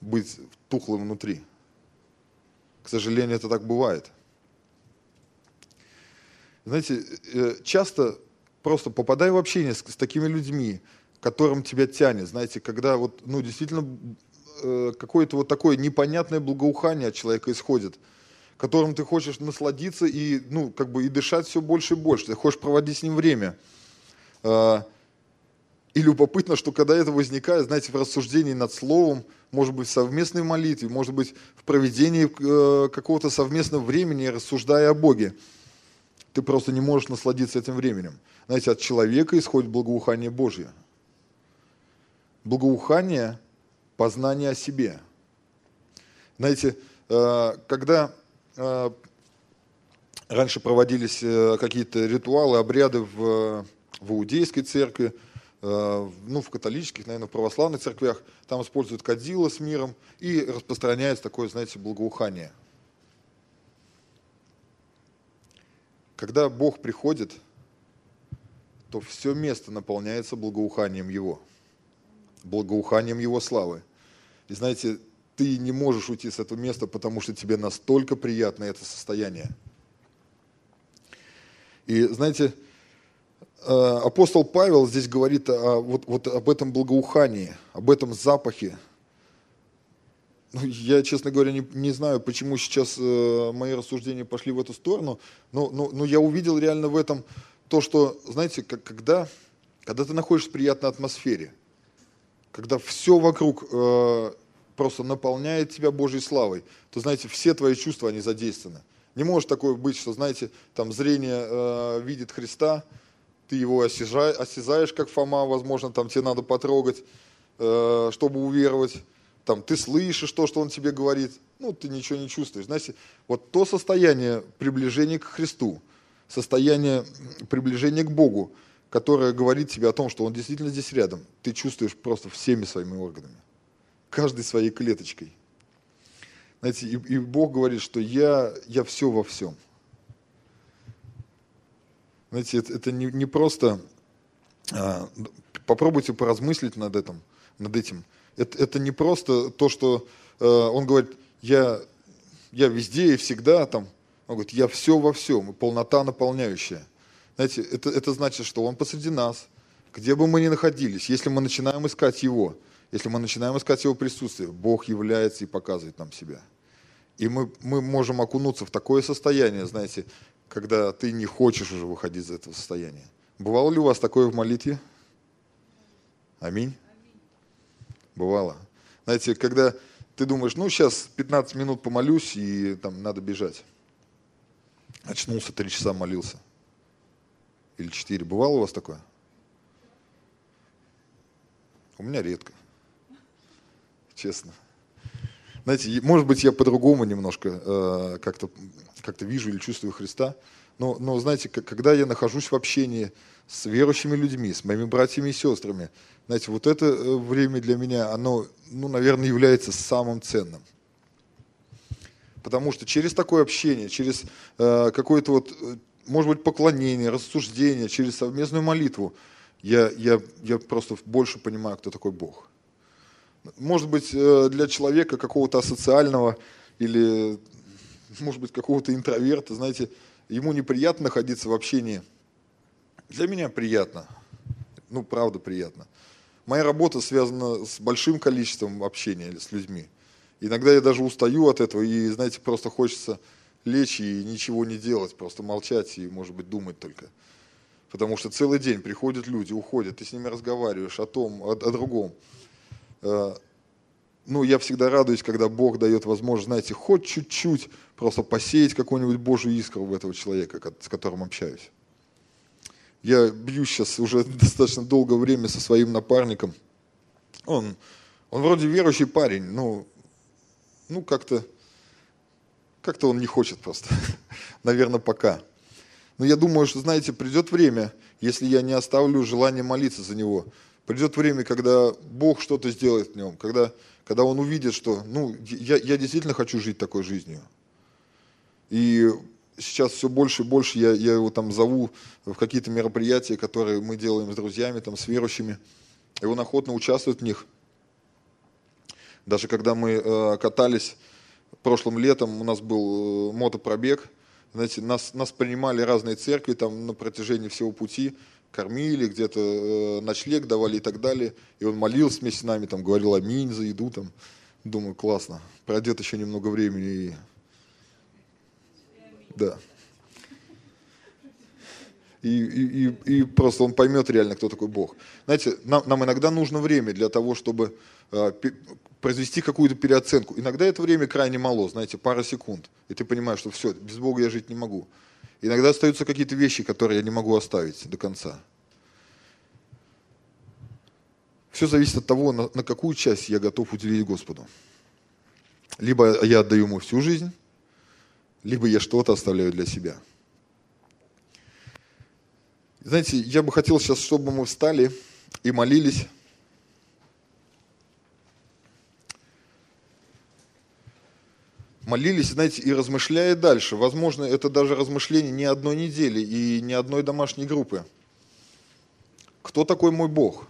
быть тухлым внутри. К сожалению, это так бывает. Знаете, э, часто просто попадая в общение с, с такими людьми, которым тебя тянет, знаете, когда вот, ну, действительно э, какое-то вот такое непонятное благоухание от человека исходит, которым ты хочешь насладиться и, ну, как бы и дышать все больше и больше. Ты хочешь проводить с ним время. И любопытно, что когда это возникает, знаете, в рассуждении над словом, может быть, в совместной молитве, может быть, в проведении какого-то совместного времени, рассуждая о Боге, ты просто не можешь насладиться этим временем. Знаете, от человека исходит благоухание Божье. Благоухание – познание о себе. Знаете, когда... Раньше проводились какие-то ритуалы, обряды в, в иудейской церкви, ну, в католических, наверное, в православных церквях. Там используют кадила с миром и распространяется такое, знаете, благоухание. Когда Бог приходит, то все место наполняется благоуханием Его, благоуханием Его славы. И знаете, ты не можешь уйти с этого места, потому что тебе настолько приятно это состояние. И знаете, апостол Павел здесь говорит о, вот, вот об этом благоухании, об этом запахе. Я, честно говоря, не, не знаю, почему сейчас мои рассуждения пошли в эту сторону, но, но, но я увидел реально в этом то, что, знаете, как, когда, когда ты находишься в приятной атмосфере, когда все вокруг... Э, просто наполняет тебя Божьей славой, то, знаете, все твои чувства, они задействованы. Не может такое быть, что, знаете, там зрение э, видит Христа, ты его осязаешь, осязаешь, как Фома, возможно, там тебе надо потрогать, э, чтобы уверовать, там ты слышишь то, что он тебе говорит, ну, ты ничего не чувствуешь. Знаете, вот то состояние приближения к Христу, состояние приближения к Богу, которое говорит тебе о том, что Он действительно здесь рядом, ты чувствуешь просто всеми своими органами. Каждой своей клеточкой. Знаете, и, и Бог говорит, что я, я все во всем. Знаете, это, это не, не просто... А, попробуйте поразмыслить над этим. Над этим. Это, это не просто то, что а, он говорит, я, я везде и всегда. Там. Он говорит, я все во всем, полнота наполняющая. Знаете, это, это значит, что Он посреди нас, где бы мы ни находились, если мы начинаем искать Его, если мы начинаем искать Его присутствие, Бог является и показывает нам себя. И мы, мы можем окунуться в такое состояние, знаете, когда ты не хочешь уже выходить из этого состояния. Бывало ли у вас такое в молитве? Аминь? Аминь. Бывало. Знаете, когда ты думаешь, ну сейчас пятнадцать минут помолюсь и там надо бежать. Очнулся, три часа молился. Или четыре. Бывало у вас такое? У меня редко. Честно. Знаете, может быть, я по-другому немножко э, как-то, как-то вижу или чувствую Христа, но, но знаете, как, когда я нахожусь в общении с верующими людьми, с моими братьями и сестрами, знаете, вот это время для меня, оно, ну, наверное, является самым ценным. Потому что через такое общение, через э, какое-то вот, может быть, поклонение, рассуждение, через совместную молитву, я, я, я просто больше понимаю, кто такой Бог. Может быть, для человека какого-то асоциального или, может быть, какого-то интроверта, знаете, ему неприятно находиться в общении. Для меня приятно. Ну, правда, приятно. Моя работа связана с большим количеством общения с людьми. Иногда я даже устаю от этого, и, знаете, просто хочется лечь и ничего не делать, просто молчать и, может быть, думать только. Потому что целый день приходят люди, уходят, ты с ними разговариваешь о том, о, о другом. Ну, я всегда радуюсь, когда Бог дает возможность, знаете, хоть чуть-чуть просто посеять какую-нибудь Божью искру в этого человека, с которым общаюсь. Я бьюсь сейчас уже достаточно долгое время со своим напарником. Он, он вроде верующий парень, но ну, как-то, как-то он не хочет просто. Наверное, пока. Но я думаю, что, знаете, придет время, если я не оставлю желание молиться за него, придет время, когда Бог что-то сделает в нем, когда, когда он увидит, что ну, я, я действительно хочу жить такой жизнью. И сейчас все больше и больше я, я его там зову в какие-то мероприятия, которые мы делаем с друзьями, там, с верующими. И он охотно участвует в них. Даже когда мы э, катались прошлым летом, у нас был э, мотопробег. Знаете, нас, нас принимали разные церкви там, на протяжении всего пути, кормили, где-то э, ночлег давали и так далее. И он молился вместе с нами, там, говорил аминь за еду. Там. Думаю, классно, пройдет еще немного времени и... Да. И, и, и, и просто он поймет реально, кто такой Бог. Знаете, нам, нам иногда нужно время для того, чтобы э, произвести какую-то переоценку. Иногда это время крайне мало, знаете, пара секунд. И ты понимаешь, что все, без Бога я жить не могу. Иногда остаются какие-то вещи, которые я не могу оставить до конца. Все зависит от того, на, на какую часть я готов уделить Господу. Либо я отдаю Ему всю жизнь, либо я что-то оставляю для себя. Знаете, я бы хотел сейчас, чтобы мы встали и молились. Молились, знаете, и размышляя дальше. Возможно, это даже размышление не одной недели и не одной домашней группы. Кто такой мой Бог?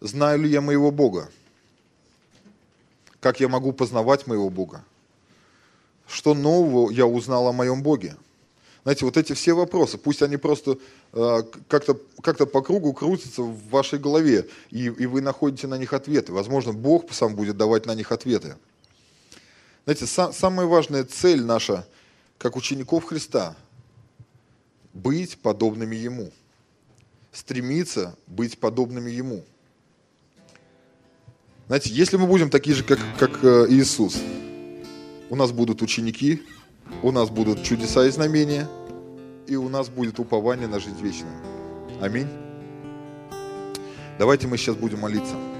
Знаю ли я моего Бога? Как я могу познавать моего Бога? Что нового я узнал о моем Боге? Знаете, вот эти все вопросы, пусть они просто э, как-то, как-то по кругу крутятся в вашей голове, и, и вы находите на них ответы. Возможно, Бог сам будет давать на них ответы. Знаете, са- самая важная цель наша, как учеников Христа, быть подобными Ему. Стремиться быть подобными Ему. Знаете, если мы будем такие же, как, как э, Иисус, у нас будут ученики, у нас будут чудеса и знамения, и у нас будет упование на жизнь вечную. Аминь. Давайте мы сейчас будем молиться.